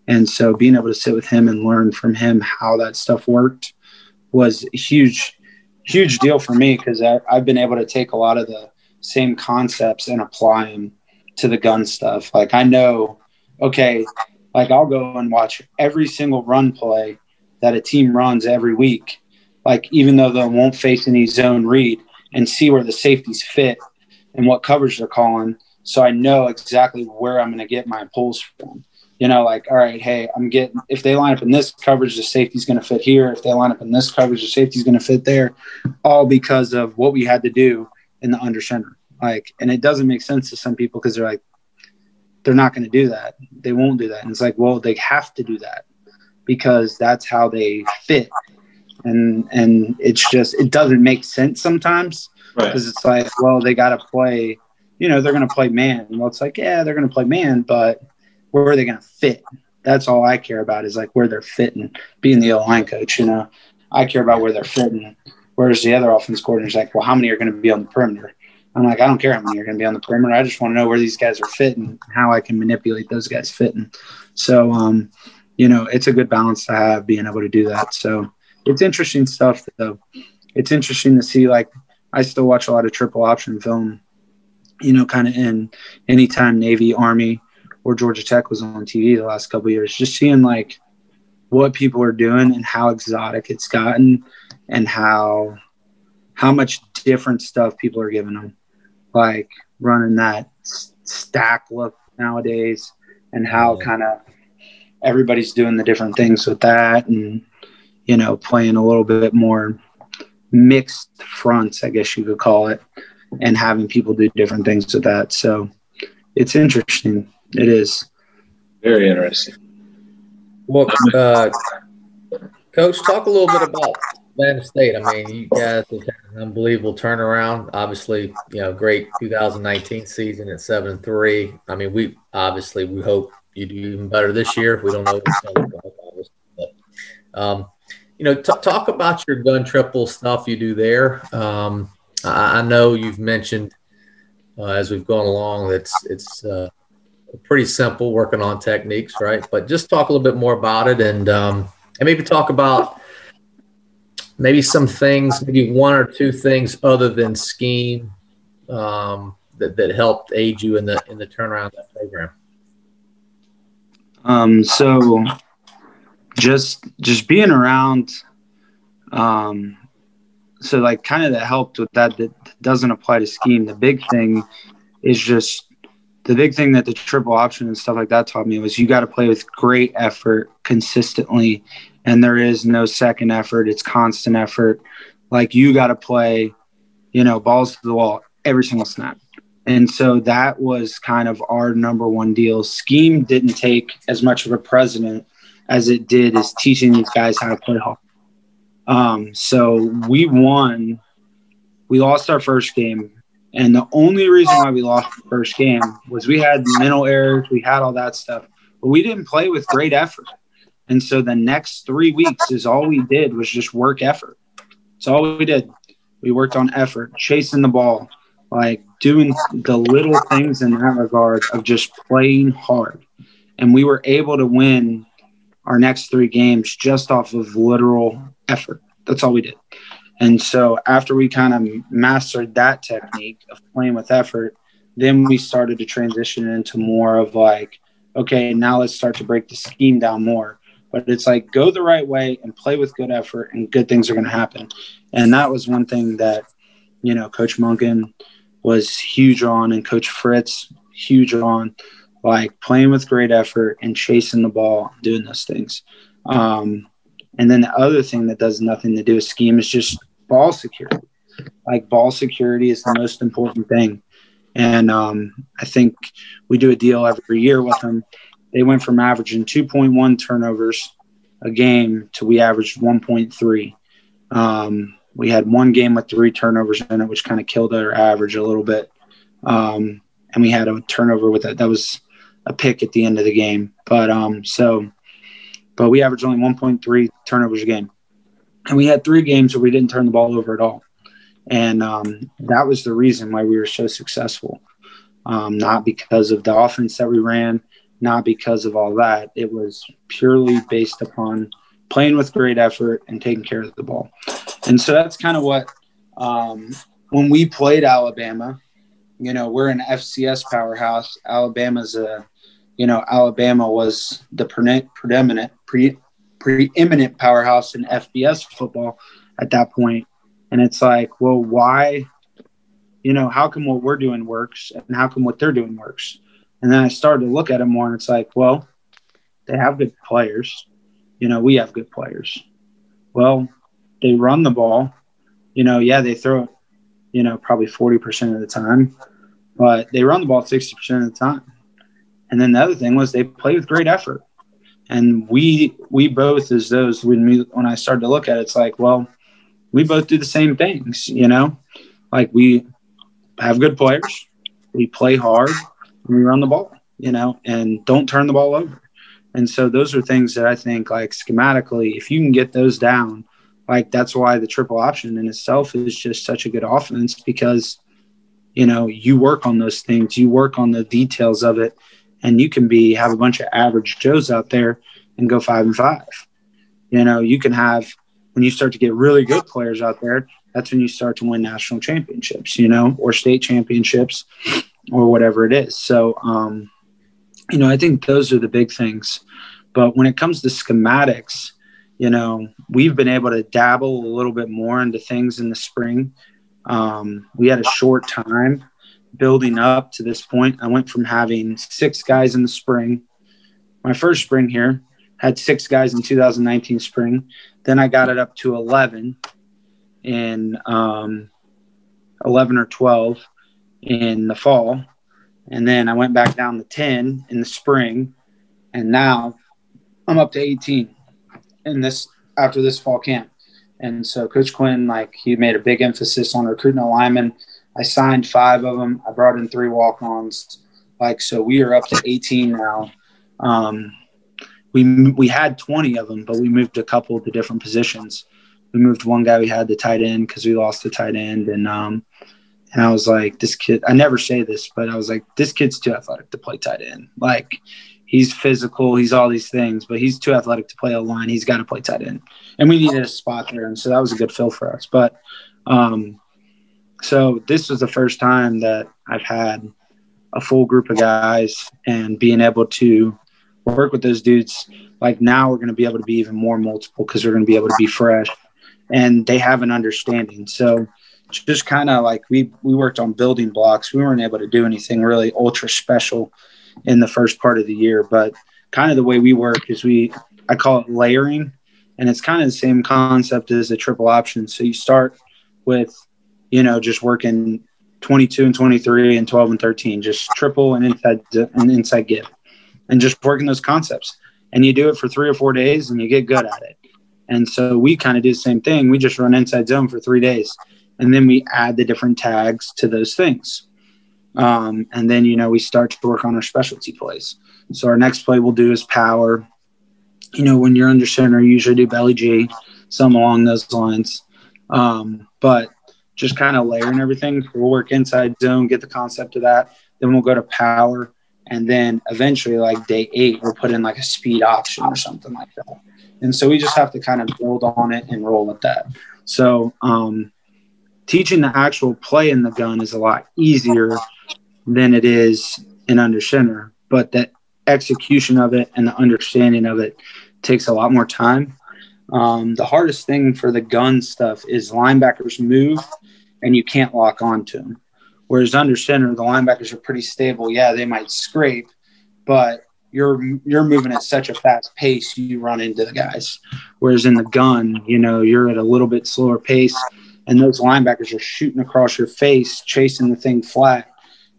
And so being able to sit with him and learn from him how that stuff worked was a huge, huge deal for me because I've been able to take a lot of the same concepts and apply them to the gun stuff. Like I know, okay – Like, I'll go and watch every single run play that a team runs every week, like even though they won't face any zone read, and see where the safeties fit and what coverage they're calling, so I know exactly where I'm going to get my pulls from. You know, like, all right, hey, I'm getting – if they line up in this coverage, the safety's going to fit here. If they line up in this coverage, the safety's going to fit there, all because of what we had to do in the under center. Like, and it doesn't make sense to some people because they're like, they're not going to do that. They won't do that. And it's like, well, they have to do that because that's how they fit. And and it's just – it doesn't make sense sometimes because right. It's like, well, they got to play – you know, they're going to play man. Well, it's like, yeah, they're going to play man, but – where are they going to fit? That's all I care about is, like, where they're fitting, being the O-line coach, you know. I care about where they're fitting, whereas the other offense coordinator's like, well, how many are going to be on the perimeter? I'm like, I don't care how many are going to be on the perimeter. I just want to know where these guys are fitting and how I can manipulate those guys fitting. So, um, you know, it's a good balance to have, being able to do that. So it's interesting stuff, though. It's interesting to see, like, I still watch a lot of triple option film, you know, kind of in anytime Navy, Army, or Georgia Tech was on T V the last couple of years, just seeing like what people are doing and how exotic it's gotten and how, how much different stuff people are giving them, like running that stack look nowadays and how yeah. kind of everybody's doing the different things with that. And, you know, playing a little bit more mixed fronts, I guess you could call it, and having people do different things with that. So it's interesting. It is. Very interesting. Well, uh, Coach, talk a little bit about Savannah State. I mean, you guys have had an unbelievable turnaround. Obviously, you know, great two thousand nineteen season at seven and three. I mean, we obviously we hope you do even better this year. We don't know what's going on. But, um, you know, t- talk about your gun triple stuff you do there. Um, I-, I know you've mentioned uh, as we've gone along that it's, it's – uh, pretty simple, working on techniques, right? But just talk a little bit more about it, and um, and maybe talk about maybe some things, maybe one or two things other than scheme um, that that helped aid you in the in the turnaround of that program. Um, so just just being around, um, so like kind of that helped with that. That doesn't apply to scheme. The big thing is just. The big thing that the triple option and stuff like that taught me was you got to play with great effort consistently, and there is no second effort. It's constant effort. Like, you got to play, you know, balls to the wall every single snap. And so that was kind of our number one deal. Scheme didn't take as much of a precedent as it did as teaching these guys how to play hockey. Um, so we won. We lost our first game. And the only reason why we lost the first game was we had mental errors, we had all that stuff, but we didn't play with great effort. And so the next three weeks is all we did was just work effort. It's all we did. We worked on effort, chasing the ball, like doing the little things in that regard of just playing hard. And we were able to win our next three games just off of literal effort. That's all we did. And so after we kind of mastered that technique of playing with effort, then we started to transition into more of like, okay, now let's start to break the scheme down more. But it's like, go the right way and play with good effort, and good things are going to happen. And that was one thing that, you know, Coach Monken was huge on, and Coach Fritz, huge on, like playing with great effort and chasing the ball, doing those things. Um, and then the other thing that does nothing to do with scheme is just ball security. Like, ball security is the most important thing. And um, I think we do a deal every year with them. They went from averaging two point one turnovers a game to we averaged one point three. Um, we had one game with three turnovers in it, which kind of killed our average a little bit. Um, and we had a turnover with it. That was a pick at the end of the game. But um, so – but we averaged only one point three turnovers a game. And we had three games where we didn't turn the ball over at all. And um, that was the reason why we were so successful. Um, not because of the offense that we ran, not because of all that. It was purely based upon playing with great effort and taking care of the ball. And so that's kind of what um, – when we played Alabama, you know, we're an F C S powerhouse. Alabama's a you know, Alabama was the pre- predominant, pre- preeminent powerhouse in F B S football at that point. And it's like, well, why, you know, how come what we're doing works and how come what they're doing works? And then I started to look at it more, and it's like, well, they have good players. You know, we have good players. Well, they run the ball. You know, yeah, they throw it, you know, probably forty percent of the time, but they run the ball sixty percent of the time. And then the other thing was they play with great effort. And we we both as those, when, we, when I started to look at it, it's like, well, we both do the same things, you know. Like, we have good players, we play hard, and we run the ball, you know, and don't turn the ball over. And so those are things that I think, like, schematically, if you can get those down, like, that's why the triple option in itself is just such a good offense, because, you know, you work on those things, you work on the details of it, and you can be have a bunch of average Joes out there and go five and five. You know, you can have, when you start to get really good players out there, that's when you start to win national championships, you know, or state championships or whatever it is. So, um, you know, I think those are the big things. But when it comes to schematics, you know, we've been able to dabble a little bit more into things in the spring. Um, we had a short time building up to this point. I went from having six guys in the spring. My first spring here had six guys in two thousand nineteen spring. Then I got it up to eleven in um, eleven or twelve in the fall. And then I went back down to ten in the spring. And now I'm up to eighteen in this after this fall camp. And so Coach Quinn, like, he made a big emphasis on recruiting a lineman. I signed five of them. I brought in three walk-ons. Like, so we are up to eighteen now. Um, we we had twenty of them, but we moved a couple to different positions. We moved one guy. We had the tight end because we lost the tight end. And um, and I was like, this kid – I never say this, but I was like, this kid's too athletic to play tight end. Like, he's physical. He's all these things, but he's too athletic to play a line. He's got to play tight end. And we needed a spot there, and so that was a good fill for us. But um, – so this was the first time that I've had a full group of guys and being able to work with those dudes. Like, now we're going to be able to be even more multiple because we're going to be able to be fresh, and they have an understanding. So just kind of like we, we worked on building blocks. We weren't able to do anything really ultra special in the first part of the year, but kind of the way we work is we, I call it layering, and it's kind of the same concept as a triple option. So you start with, you know, just working twenty-two and twenty-three and twelve and thirteen, just triple and inside and inside give, and just working those concepts. And you do it for three or four days and you get good at it. And so we kind of do the same thing. We just run inside zone for three days and then we add the different tags to those things. Um, and then, you know, we start to work on our specialty plays. So our next play we'll do is power. You know, when you're under center, you usually do belly G, some along those lines. Um, but just kind of layering everything. We'll work inside zone, get the concept of that. Then we'll go to power. And then eventually, like day eight, we'll put in like a speed option or something like that. And so we just have to kind of build on it and roll with that. So um, teaching the actual play in the gun is a lot easier than it is in under center, but the execution of it and the understanding of it takes a lot more time. Um, the hardest thing for the gun stuff is linebackers move and you can't lock onto them. Whereas under center, the linebackers are pretty stable. Yeah, they might scrape, but you're you're moving at such a fast pace, you run into the guys. Whereas in the gun, you know, you're at a little bit slower pace, and those linebackers are shooting across your face, chasing the thing flat,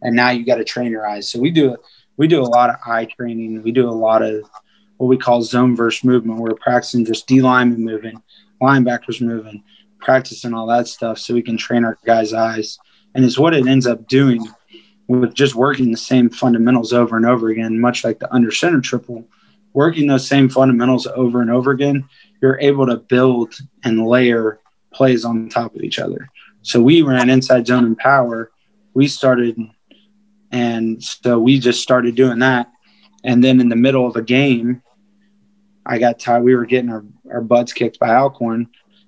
and now you got to train your eyes. So we do we do a lot of eye training. We do a lot of what we call zone versus movement. We're practicing just D linemen moving, linebackers moving, practicing all that stuff so we can train our guys' eyes. And it's what it ends up doing with just working the same fundamentals over and over again, much like the under center triple. Working those same fundamentals over and over again, you're able to build and layer plays on top of each other. So we ran inside zone and power. We started, and so we just started doing that. And then in the middle of a game, I got tired. We were getting our, our butts kicked by Alcorn,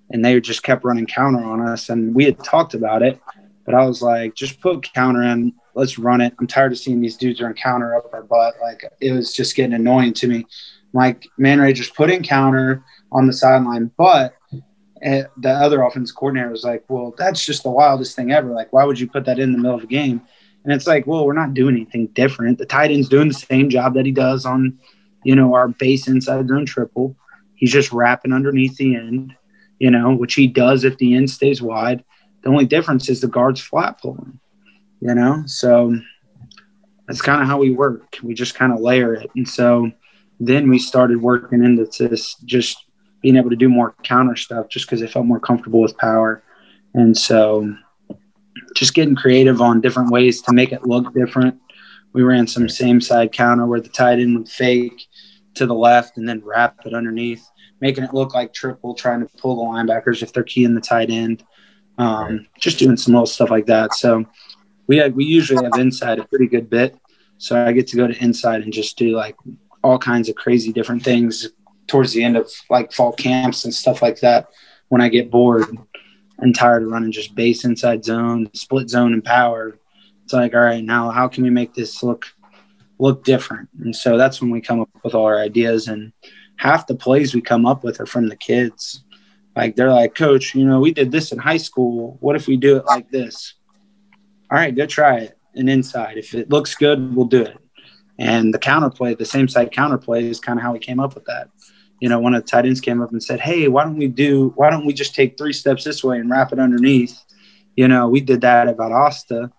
and they just kept running counter on us. And we had talked about it, but I was like, just put counter in. let's run it. I'm tired of seeing these dudes run counter up our butt. Like, it was just getting annoying to me. Like, Man Ragers put in counter on the sideline, but the other offense coordinator was like, well, that's just the wildest thing ever. Like, why would you put that in the middle of a game? And it's like, well, we're not doing anything different. The tight end's doing the same job that he does on, you know, our base inside zone triple. He's just wrapping underneath the end, you know, which he does if the end stays wide. The only difference is the guard's flat pulling, you know. So that's kind of how we work. We just kind of layer it. And so then we started working into this, just being able to do more counter stuff just because I felt more comfortable with power. And so just getting creative on different ways to make it look different. We ran some same side counter where the tight end would fake to the left and then wrap it underneath, making it look like triple, trying to pull the linebackers if they're keying the tight end. Um, just doing some little stuff like that. So we had, we usually have inside a pretty good bit. So I get to go to inside and just do like all kinds of crazy different things towards the end of like fall camps and stuff like that. When I get bored and tired of running just base inside zone, split zone and power, it's like, all right, now how can we make this look, look different? And so that's when we come up with all our ideas, and half the plays we come up with are from the kids. Like, they're like, Coach, you know, we did this in high school. What if we do it like this? All right, go try it. And inside, if it looks good, we'll do it. And the counterplay, the same side counterplay, is kind of how we came up with that. You know, one of the tight ends came up and said, hey, why don't we do, why don't we just take three steps this way and wrap it underneath? You know, we did that at Valdosta.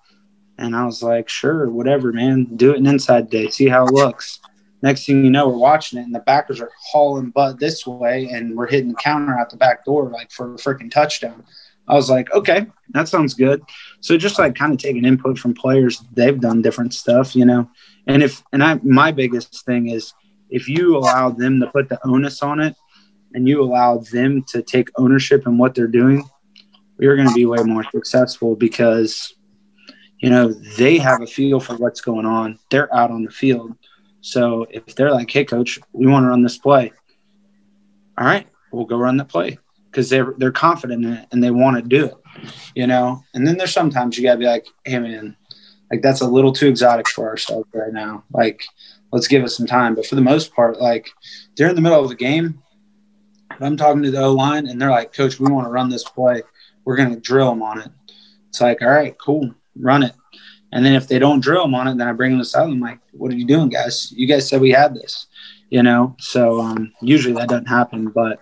And I was like, sure, whatever, man. Do it an inside day. See how it looks. Next thing you know, we're watching it, and the backers are hauling butt this way, and we're hitting the counter out the back door, like, for a freaking touchdown. I was like, okay, that sounds good. So just, like, kind of taking input from players. They've done different stuff, you know. And if and I, my biggest thing is, if you allow them to put the onus on it and you allow them to take ownership in what they're doing, you're going to be way more successful because, you know, they have a feel for what's going on. They're out on the field. So if they're like, hey, Coach, we want to run this play. All right, we'll go run the play because they're, they're confident in it and they want to do it, you know. And then there's sometimes you got to be like, hey, man, like, that's a little too exotic for ourselves right now. Like, let's give us some time. But for the most part, like, they're in the middle of the game. I'm talking to the O-line and they're like, Coach, we want to run this play. We're going to drill them on it. It's like, all right, cool, run it. And then if they don't drill them on it, then I bring them aside and I'm like, what are you doing, guys? You guys said we had this, you know? So um, usually that doesn't happen, but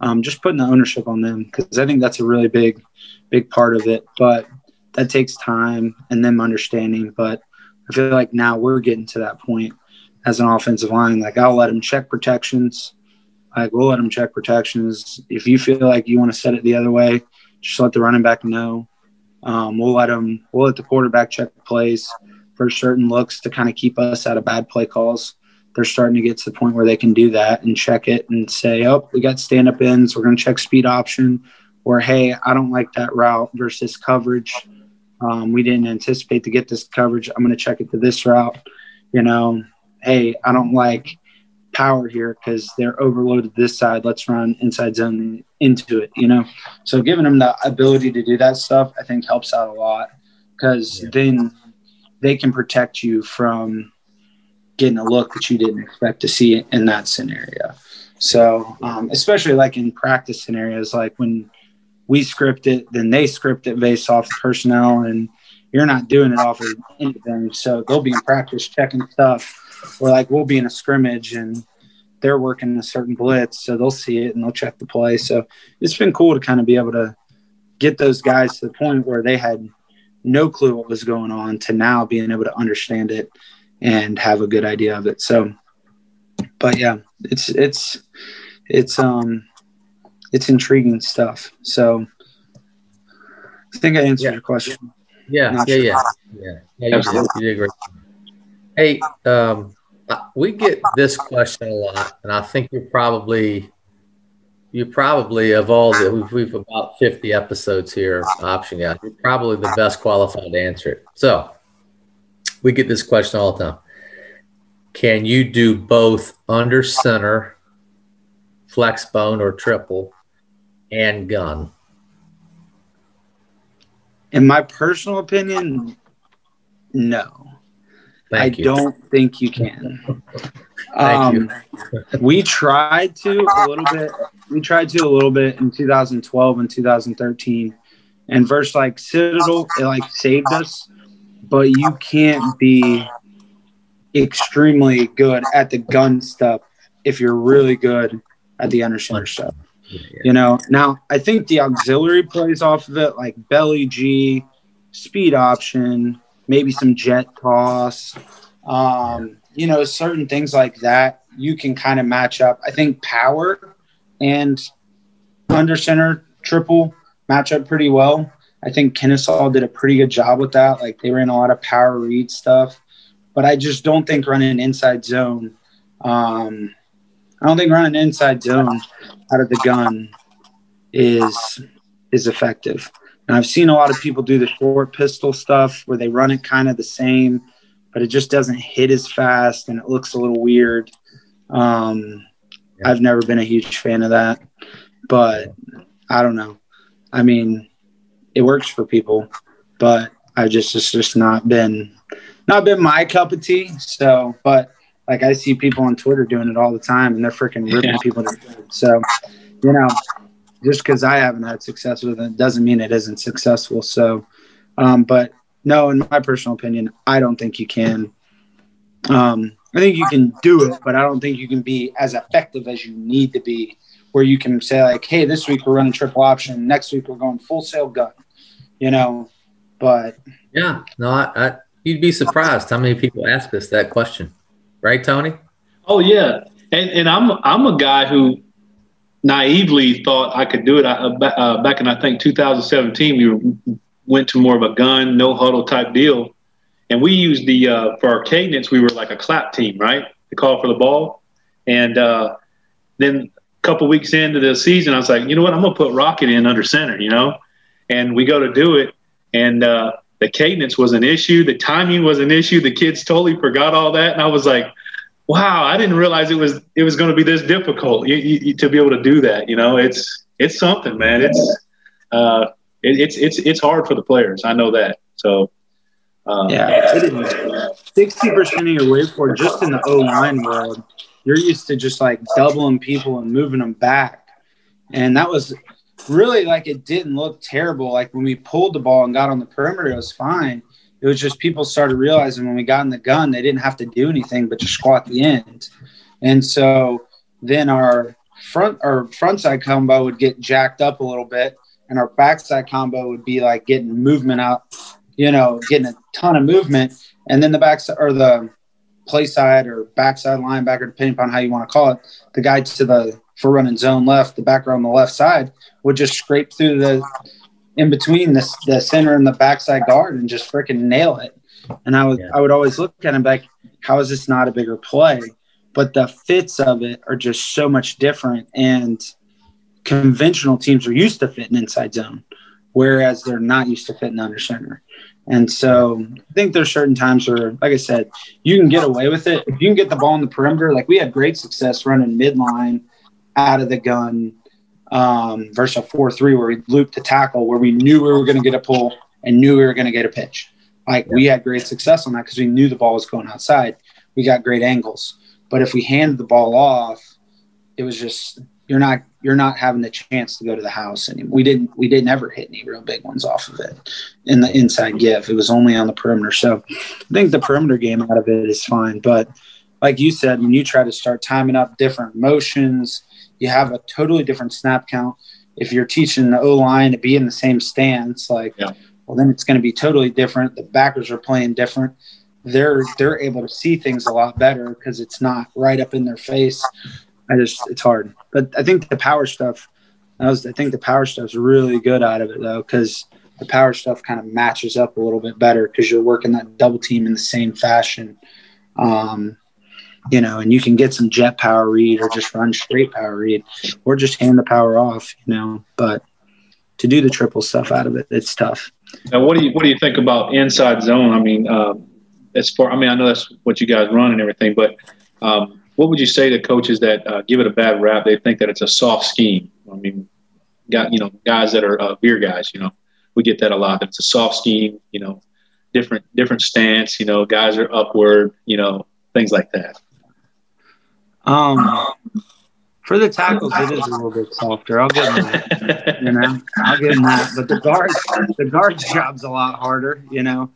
um, just putting the ownership on them, because I think that's a really big, big part of it. But that takes time and them understanding. But I feel like now we're getting to that point as an offensive line. Like, I'll let them check protections. Like, we'll let them check protections. If you feel like you want to set it the other way, just let the running back know. Um, we'll let them, we'll let the quarterback check plays for certain looks to kind of keep us out of bad play calls. They're starting to get to the point where they can do that and check it and say, oh, we got stand-up ends. We're going to check speed option, or, hey, I don't like that route versus coverage. Um, we didn't anticipate to get this coverage. I'm going to check it to this route. You know, hey, I don't like power here because they're overloaded this side. Let's run inside zone into it, you know? So giving them the ability to do that stuff, I think, helps out a lot, because yeah. then they can protect you from getting a look that you didn't expect to see in that scenario. So um, especially like in practice scenarios, like when we script it, then they script it based off the personnel, and you're not doing it off of anything. So they'll be in practice checking stuff, or like we'll be in a scrimmage and they're working a certain blitz, so they'll see it and they'll check the play. So it's been cool to kind of be able to get those guys to the point where they had no clue what was going on to now being able to understand it and have a good idea of it. So, but yeah, it's, it's, it's, um, it's intriguing stuff. So I think I answered yeah. your question. Yeah. Not yeah. Sure. Yeah. Yeah. Yeah. You did, you did great. Hey, um, we get this question a lot, and I think you're probably, you probably of all the, we've, we've about fifty episodes here, option guy, you're probably the best qualified to answer it. So we get this question all the time. Can you do both under center, flex bone or triple, and gun? In my personal opinion, No. Thank I you. don't think you can. Thank um, you. we tried to a little bit. We tried to a little bit in two thousand twelve and two thousand thirteen. And versus like Citadel, it like saved us. But you can't be extremely good at the gun stuff if you're really good at the undershooter stuff. Yeah, yeah. You know, now I think the auxiliary plays off of it, like belly G, speed option, maybe some jet toss, um, you know, certain things like that you can kind of match up. I think power and under center triple match up pretty well. I think Kennesaw did a pretty good job with that. Like they ran a lot of power read stuff, but I just don't think running inside zone. Um, I don't think running inside zone out of the gun is is effective. And I've seen a lot of people do the short pistol stuff where they run it kind of the same, but it just doesn't hit as fast and it looks a little weird. Um, yeah. I've never been a huge fan of that, but I don't know. I mean, it works for people, but I just, it's just not been, not been my cup of tea. So, but like I see people on Twitter doing it all the time and they're freaking ripping yeah. people to death. So, you know, just because I haven't had success with it doesn't mean it isn't successful. So, um, but no, in my personal opinion, I don't think you can. Um, I think you can do it, but I don't think you can be as effective as you need to be, where you can say like, hey, this week we're running triple option. Next week we're going full sail gun, you know, but. Yeah, no, I, I, you'd be surprised how many people ask us that question. Right, Tony? Oh, yeah. And and I'm I'm a guy who naively thought I could do it. I, uh, back in, I think, two thousand seventeen, we were, went to more of a gun, no huddle type deal. And we used the, uh, for our cadence, we were like a clap team, right? The call for the ball. And uh, then couple weeks into the season, I was like, you know what, I'm going to put Rocket in under center, you know? And we go to do it, and uh, the cadence was an issue. The timing was an issue. The kids totally forgot all that. And I was like, wow, I didn't realize it was it was going to be this difficult you, you, to be able to do that. You know, it's it's something, man. It's uh, it, it's it's it's hard for the players. I know that. So, um, yeah, sixty percent of your weight for just in the O-line world. You're used to just like doubling people and moving them back. And that was really like, it didn't look terrible. Like when we pulled the ball and got on the perimeter, it was fine. It was just people started realizing when we got in the gun, they didn't have to do anything but just squat the end. And so then our front our frontside combo would get jacked up a little bit, and our backside combo would be like getting movement out, you know, getting a ton of movement. And then the backside or the play side or backside linebacker, depending upon how you want to call it, the guy to the for running zone left, the backer on the left side would just scrape through the in between the, the center and the backside guard and just freaking nail it. And I would yeah. I would always look at him like, how is this not a bigger play? But the fits of it are just so much different, and conventional teams are used to fitting inside zone, whereas they're not used to fitting under center. And so I think there's certain times where, like I said, you can get away with it. If you can get the ball in the perimeter, like we had great success running midline out of the gun um, versus a four three where we looped the tackle, where we knew we were going to get a pull and knew we were going to get a pitch. Like we had great success on that because we knew the ball was going outside. We got great angles. But if we handed the ball off, it was just you're not you're not having the chance to go to the house anymore. We didn't we didn't ever hit any real big ones off of it in the inside give. It was only on the perimeter. So I think the perimeter game out of it is fine. But like you said, when you try to start timing up different motions, you have a totally different snap count. If you're teaching the O-line to be in the same stance, like yeah. well then it's going to be totally different. The backers are playing different. They're they're able to see things a lot better because it's not right up in their face. I just, it's hard. But I think the power stuff, I, was, I think the power stuff's really good out of it, though, because the power stuff kind of matches up a little bit better because you're working that double team in the same fashion. Um, you know, and you can get some jet power read or just run straight power read or just hand the power off, you know. But to do the triple stuff out of it, it's tough. Now, what do you what do you think about inside zone? I mean, uh, as far, I mean, I know that's what you guys run and everything, but um, – what would you say to coaches that uh, give it a bad rap? They think that it's a soft scheme. I mean, got you know guys that are uh, beer guys. You know, we get that a lot. That it's a soft scheme. You know, different different stance, you know, guys are upward, you know, things like that. Um, for the tackles, it is a little bit softer. I'll give them that. You know, I'll give them that. But the guard, the guard's job's a lot harder. You know,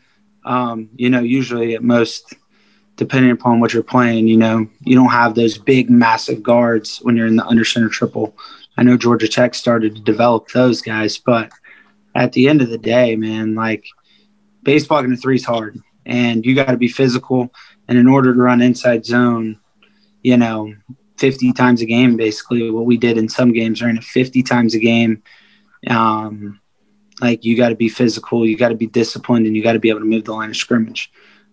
um, you know, usually at most, depending upon what you're playing, you know, you don't have those big, massive guards when you're in the under center triple. I know Georgia Tech started to develop those guys, but at the end of the day, man, like baseball in the three is hard, and you got to be physical. And in order to run inside zone, you know, fifty times a game, basically what we did in some games, ran it fifty times a game. Um, like you got to be physical, you got to be disciplined, and you got to be able to move the line of scrimmage.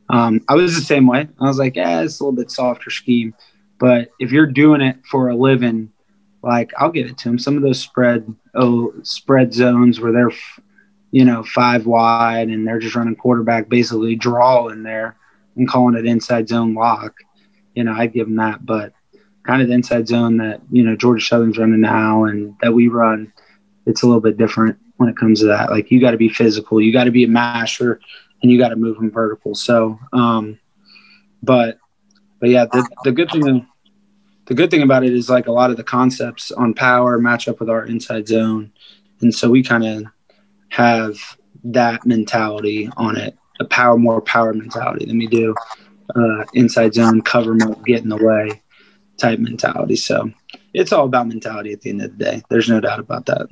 Um, I was the same way. I was like, yeah, it's a little bit softer scheme, but if you're doing it for a living, like I'll give it to them. Some of those spread oh, spread zones where they're, you know, five wide and they're just running quarterback, basically draw in there and calling it inside zone lock. You know, I'd give them that, but kind of the inside zone that, you know, Georgia Southern's running now and that we run, it's a little bit different when it comes to that. Like you got to be physical, you got to be a masher, and you got to move them vertical. So, um, but, but yeah, the, the good thing, the good thing about it is like a lot of the concepts on power match up with our inside zone. And so we kind of have that mentality on it, a power, more power mentality than we do uh, inside zone, cover them up, get in the way type mentality. So it's all about mentality at the end of the day. There's no doubt about that.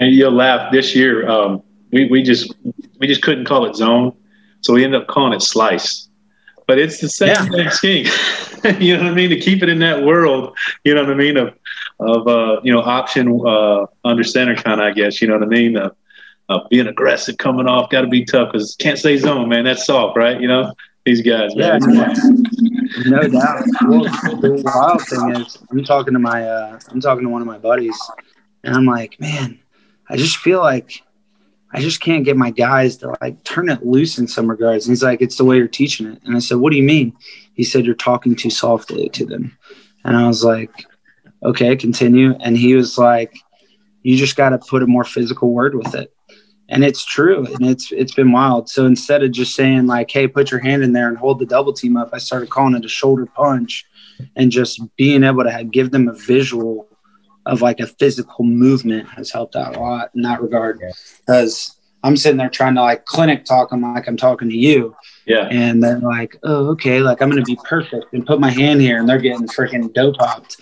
And you'll laugh this year. Um, we, we just, we just couldn't call it zone. So we ended up calling it slice, but it's the same yeah. thing. You know what I mean? To keep it in that world, you know what I mean? Of, of, uh, you know, option, uh, under center kind of, I guess, you know what I mean? Uh, uh being aggressive, coming off, got to be tough because can't say zone, man. That's soft, right? You know, these guys. Man, yeah, no doubt. Well, the wild thing is I'm talking to my, uh, I'm talking to one of my buddies and I'm like, man, I just feel like, I just can't get my guys to like turn it loose in some regards. And he's like, it's the way you're teaching it. And I said, what do you mean? He said, you're talking too softly to them. And I was like, okay, continue. And he was like, you just got to put a more physical word with it. And it's true. And it's, it's been wild. So instead of just saying like, hey, put your hand in there and hold the double team up, I started calling it a shoulder punch and just being able to give them a visual of like a physical movement has helped out a lot in that regard. Because yeah. I'm sitting there trying to like clinic talk. I'm like, I'm talking to you. Yeah. And then like, oh, okay. Like I'm going to be perfect and put my hand here and they're getting freaking dope popped.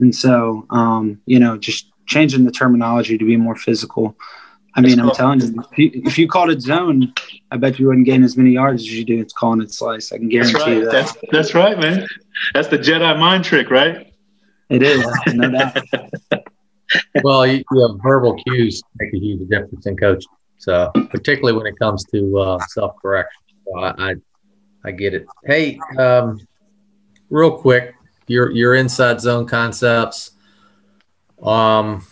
And so, um, you know, just changing the terminology to be more physical. I mean, cool. I'm telling you, if, you, if you called it zone, I bet you wouldn't gain as many yards as you do. It's calling it slice. I can guarantee that's right. you that. That's, that's right, man. That's the Jedi mind trick, right? It is, no doubt. Well, you know, verbal cues make a huge difference in coaching, so particularly when it comes to uh, self-correction. So I, I, I get it. Hey, um, real quick, your your inside zone concepts. Um,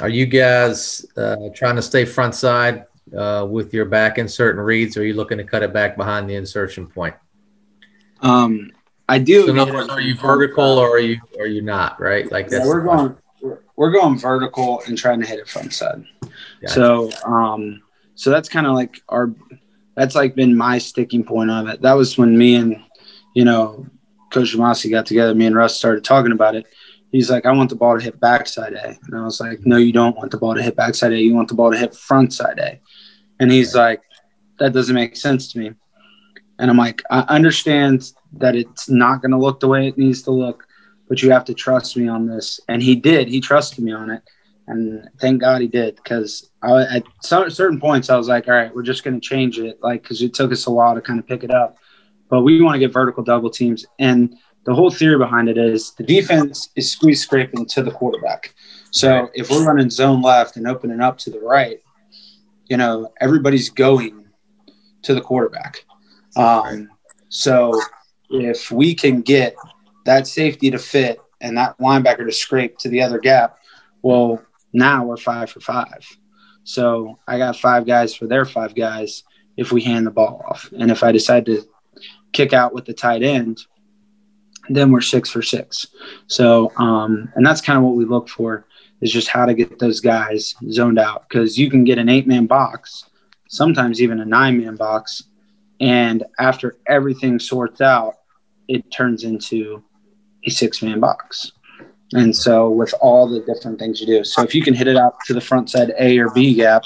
are you guys uh, trying to stay front side uh, with your back insert and reads, or are you looking to cut it back behind the insertion point? Um. I do. So in other words, are you vertical or are you are you not, right? Like that's yeah, we're going we're going vertical and trying to hit it front side. Gotcha. So um so that's kind of like our that's like been my sticking point on it. That was when me and you know Coach Jamasi got together, me and Russ started talking about it. He's like, I want the ball to hit backside A. And I was like, no, you don't want the ball to hit backside A, you want the ball to hit front side A. And he's like, that doesn't make sense to me. And I'm like, I understand that it's not going to look the way it needs to look, but you have to trust me on this. And he did. He trusted me on it. And thank God he did, because at some, certain points I was like, all right, we're just going to change it, like because it took us a while to kind of pick it up. But we want to get vertical double teams. And the whole theory behind it is the defense is squeeze scraping to the quarterback. So if we're running zone left and opening up to the right, you know, everybody's going to the quarterback. Um, so if we can get that safety to fit and that linebacker to scrape to the other gap, well, now we're five for five. So I got five guys for their five guys if we hand the ball off. And if I decide to kick out with the tight end, then we're six for six. So, um, and that's kind of what we look for is just how to get those guys zoned out. Cause you can get an eight man box sometimes even a nine-man box. And after everything sorts out, it turns into a six-man box. And so with all the different things you do, so if you can hit it out to the front side A or B gap,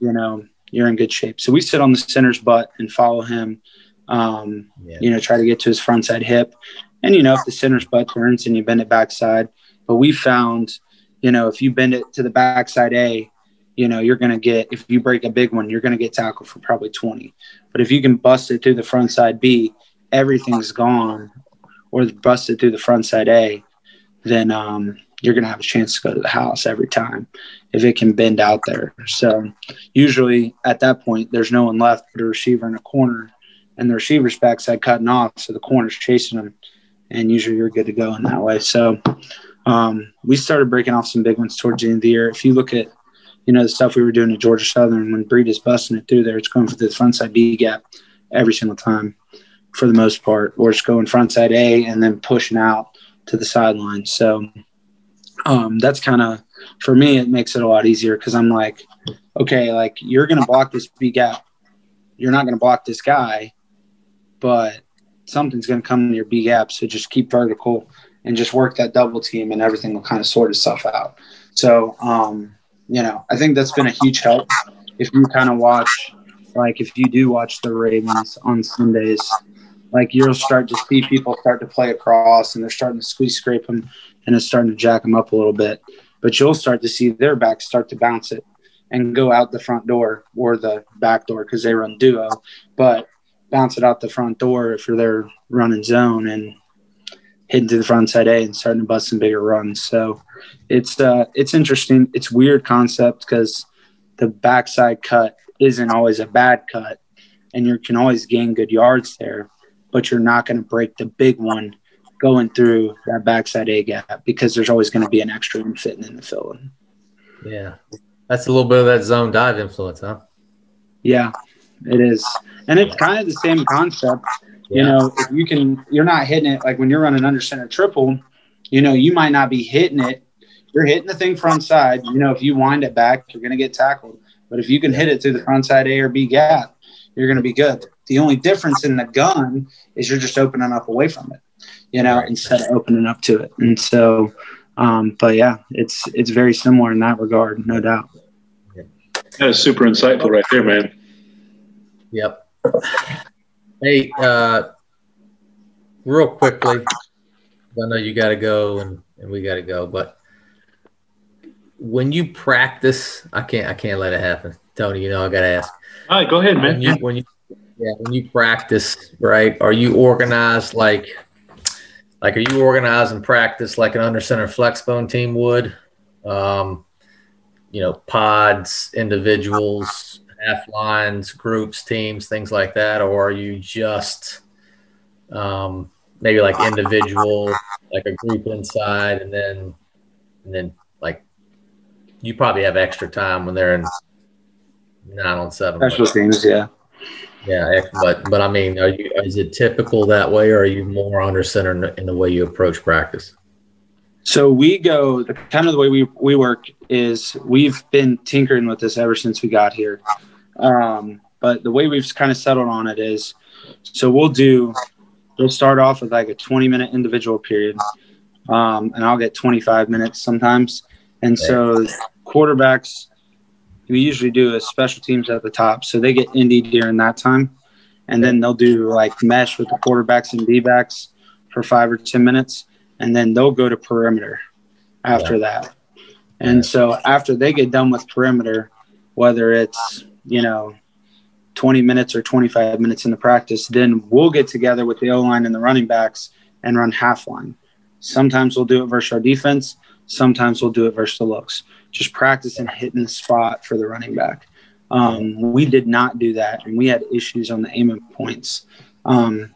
you know, you're in good shape. So we sit on the center's butt and follow him, um, yeah. you know, try to get to his front side hip. And, you know, if the center's butt turns and you bend it backside, but we found, you know, if you bend it to the backside A, you know, you're going to get, if you break a big one, you're going to get tackled for probably twenty. But if you can bust it through the front side B, everything's gone, or bust it through the front side A, then um, you're going to have a chance to go to the house every time if it can bend out there. So usually at that point, there's no one left but a receiver in a corner, and the receiver's backside cutting off, so the corner's chasing them, and usually you're good to go in that way. So um, we started breaking off some big ones towards the end of the year. If you look at, you know, the stuff we were doing at Georgia Southern, when Breida's busting it through there, it's going for the front side B gap every single time for the most part, or it's going front side A and then pushing out to the sideline. So um, that's kind of, for me, it makes it a lot easier because I'm like, okay, like you're going to block this B gap. You're not going to block this guy, but something's going to come in your B gap. So just keep vertical and just work that double team, and everything will kind of sort itself out. So, um, you know, I think that's been a huge help. If you kind of watch, like if you do watch the Ravens on Sundays, like you'll start to see people start to play across, and they're starting to squeeze scrape them, and it's starting to jack them up a little bit. But you'll start to see their backs start to bounce it and go out the front door or the back door because they run duo, but bounce it out the front door if they're running zone and hitting to the front side A and starting to bust some bigger runs. So it's uh, it's interesting. It's a weird concept because the backside cut isn't always a bad cut, and you can always gain good yards there, but you're not going to break the big one going through that backside A gap because there's always going to be an extra one fitting in the fill-in. Yeah. That's a little bit of that zone dive influence, huh? Yeah, it is. And it's kind of the same concept. Yeah. You know, if you can, you're not hitting it. Like when you're running under center triple, you know, you might not be hitting it. You're hitting the thing front side. You know, if you wind it back, you're going to get tackled. But if you can hit it through the front side A or B gap, you're going to be good. The only difference in the gun is you're just opening up away from it, you know, instead of opening up to it. And so, um, but yeah, it's it's very similar in that regard, no doubt. That is super insightful right there, man. Yep. Hey, uh, real quickly, I know you got to go and, and we got to go, but when you practice, I can't I can't let it happen. Tony, you know, I got to ask. All right, go ahead, man. When you, when you Yeah, when you practice, right, are you organized like like are you organized and practice like an under center flex bone team would? Um, you know, pods, individuals, half lines, groups, teams, things like that, or are you just um, maybe like individual, like a group inside, and then and then like you probably have extra time when they're in nine on seven special teams, yeah. Yeah, but but I mean, are you, is it typical that way, or are you more under center in the, in the way you approach practice? So we go the kind of the way we we work is we've been tinkering with this ever since we got here, um, but the way we've kind of settled on it is, so we'll do we'll start off with like a twenty minute individual period, um, and I'll get twenty-five minutes sometimes, and okay. So quarterbacks. We usually do a special teams at the top, so they get Indy during that time, and then they'll do like mesh with the quarterbacks and D-backs for five or ten minutes, and then they'll go to perimeter after yeah. that. And so after they get done with perimeter, whether it's, you know, twenty minutes or twenty-five minutes in the practice, then we'll get together with the O-line and the running backs and run half line. Sometimes we'll do it versus our defense. Sometimes we'll do it versus the looks. Just practicing hitting the spot for the running back. Um, we did not do that, and we had issues on the aiming points. Um,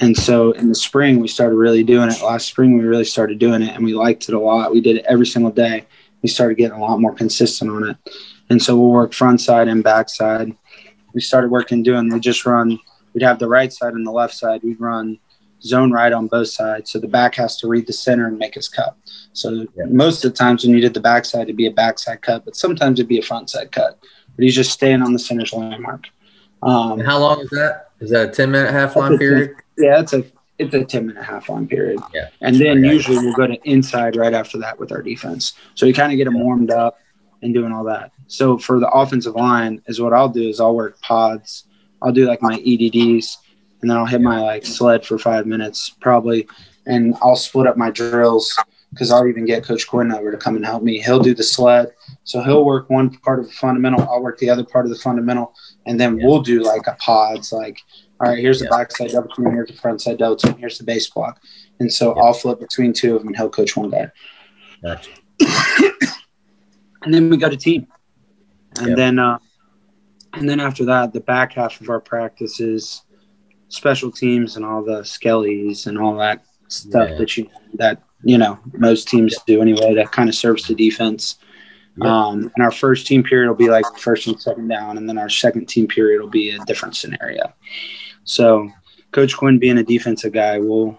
and so in the spring, we started really doing it. Last spring, we really started doing it, and we liked it a lot. We did it every single day. We started getting a lot more consistent on it. And so we'll work front side and back side. We started working doing, we just run, we'd have the right side and the left side. We'd run zone right on both sides. So the back has to read the center and make his cut. So yeah. Most of the times when you did the backside, it'd be a backside cut, but sometimes it'd be a front side cut but he's just staying on the center's landmark. Um, and how long is that? Is that a ten minute half line period? A, yeah, it's a it's a ten minute half line period. Yeah. And then okay. usually we'll go to inside right after that with our defense. So we kind of get them warmed up and doing all that. So for the offensive line is what I'll do is I'll work pods. I'll do like my E D Ds and then I'll hit my like sled for five minutes probably. And I'll split up my drills because I'll even get Coach Quinn over to come and help me. He'll do the sled. So he'll work one part of the fundamental. I'll work the other part of the fundamental. And then yeah. we'll do like a pods, like, all right, here's the yeah. backside double team, here's the frontside double team, here's the base block. And so yeah. I'll flip between two of them and he'll coach one guy. Gotcha. And then we go to team. And yeah. then uh, and then after that, the back half of our practice is special teams and all the skellies and all that stuff yeah. that you that you know most teams yeah. do anyway that kind of serves the defense. Yeah. Um, and our first team period will be like first and second down, and then our second team period will be a different scenario. So Coach Quinn being a defensive guy will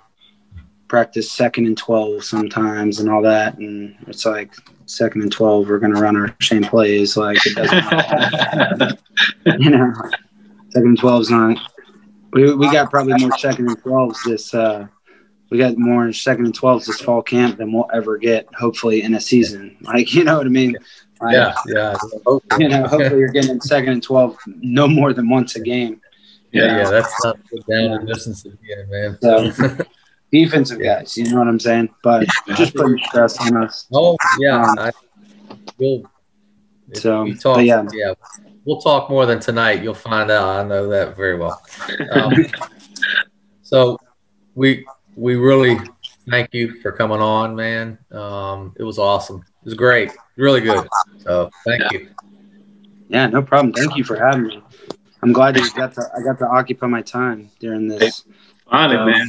practice second and twelve sometimes and all that, and it's like second and twelve we're going to run our same plays, like it doesn't matter. You know, second and twelve is not we, we got probably more second and twelves this uh we got more second and twelves this fall camp than we'll ever get, hopefully, in a season. Like, you know what I mean? Like, yeah, yeah. You know, hopefully you're getting second and twelve no more than once a game. Yeah, know? yeah, that's not the down distance again, man. So, defensive guys, you know what I'm saying? But just putting stress on us. Oh, yeah. Um, I, we'll, so, we talk, yeah. yeah. We'll talk more than tonight. You'll find out. I know that very well. Um, so, we – We really thank you for coming on, man. Um, it was awesome. It was great. Really good. So thank yeah. you. Yeah, no problem. Thank you for having me. I'm glad you got to. I got to occupy my time during this. Finally, um, man.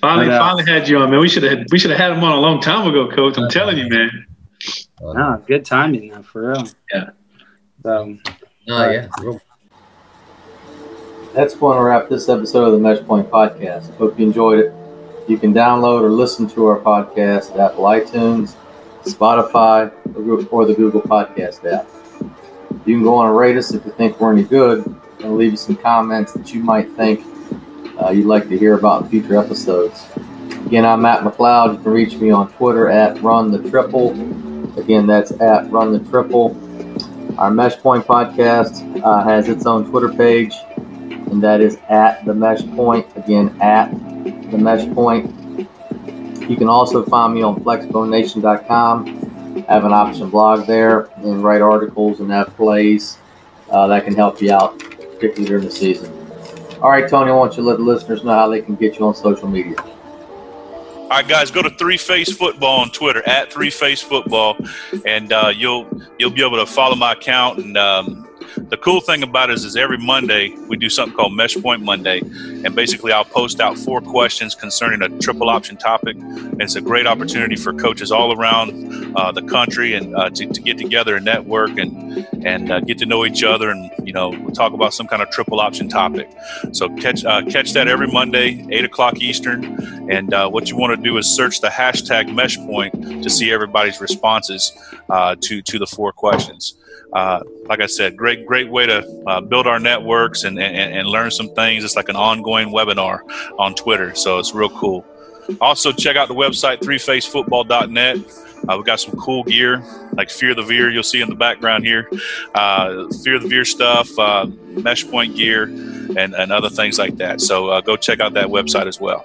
Finally, but, uh, finally had you on, man. We should have. We should have had him on a long time ago, Coach. I'm uh, telling you, man. Uh, no, good timing though, for real. Yeah. So. No, uh, yeah. Real- That's going to wrap this episode of the Meshpoint Podcast. Hope you enjoyed it. You can download or listen to our podcast at Apple iTunes, Spotify, or the Google Podcast app. You can go on and rate us if you think we're any good, and leave some comments that you might think uh, you'd like to hear about in future episodes. Again, I'm Matt McLeod. You can reach me on Twitter at RunTheTriple. Again, that's at RunTheTriple. Our Meshpoint Podcast uh, has its own Twitter page. And that is at TheMeshPoint. Again, at TheMeshPoint. You can also find me on flexbone nation dot com. I have an option blog there and write articles and have plays uh, that can help you out, particularly during the season. All right, Tony, I want you to let the listeners know how they can get you on social media. All right, guys, go to Three Face Football on Twitter, at Three Face Football, and uh, you'll you'll be able to follow my account and um, – the cool thing about it is, is every Monday we do something called Meshpoint Monday, and basically I'll post out four questions concerning a triple option topic. And it's a great opportunity for coaches all around uh, the country and uh, to, to get together and network and and uh, get to know each other, and you know we'll talk about some kind of triple option topic. So catch uh, catch that every Monday, eight o'clock Eastern. And uh, what you want to do is search the hashtag Meshpoint to see everybody's responses uh, to to the four questions. Uh, like I said, great, great way to uh, build our networks and, and, and learn some things. It's like an ongoing webinar on Twitter. So it's real cool. Also, check out the website, three face football dot net. Uh, we've got some cool gear like Fear the Veer. You'll see in the background here. Uh, Fear the Veer stuff, uh, Meshpoint gear, and, and other things like that. So uh, go check out that website as well.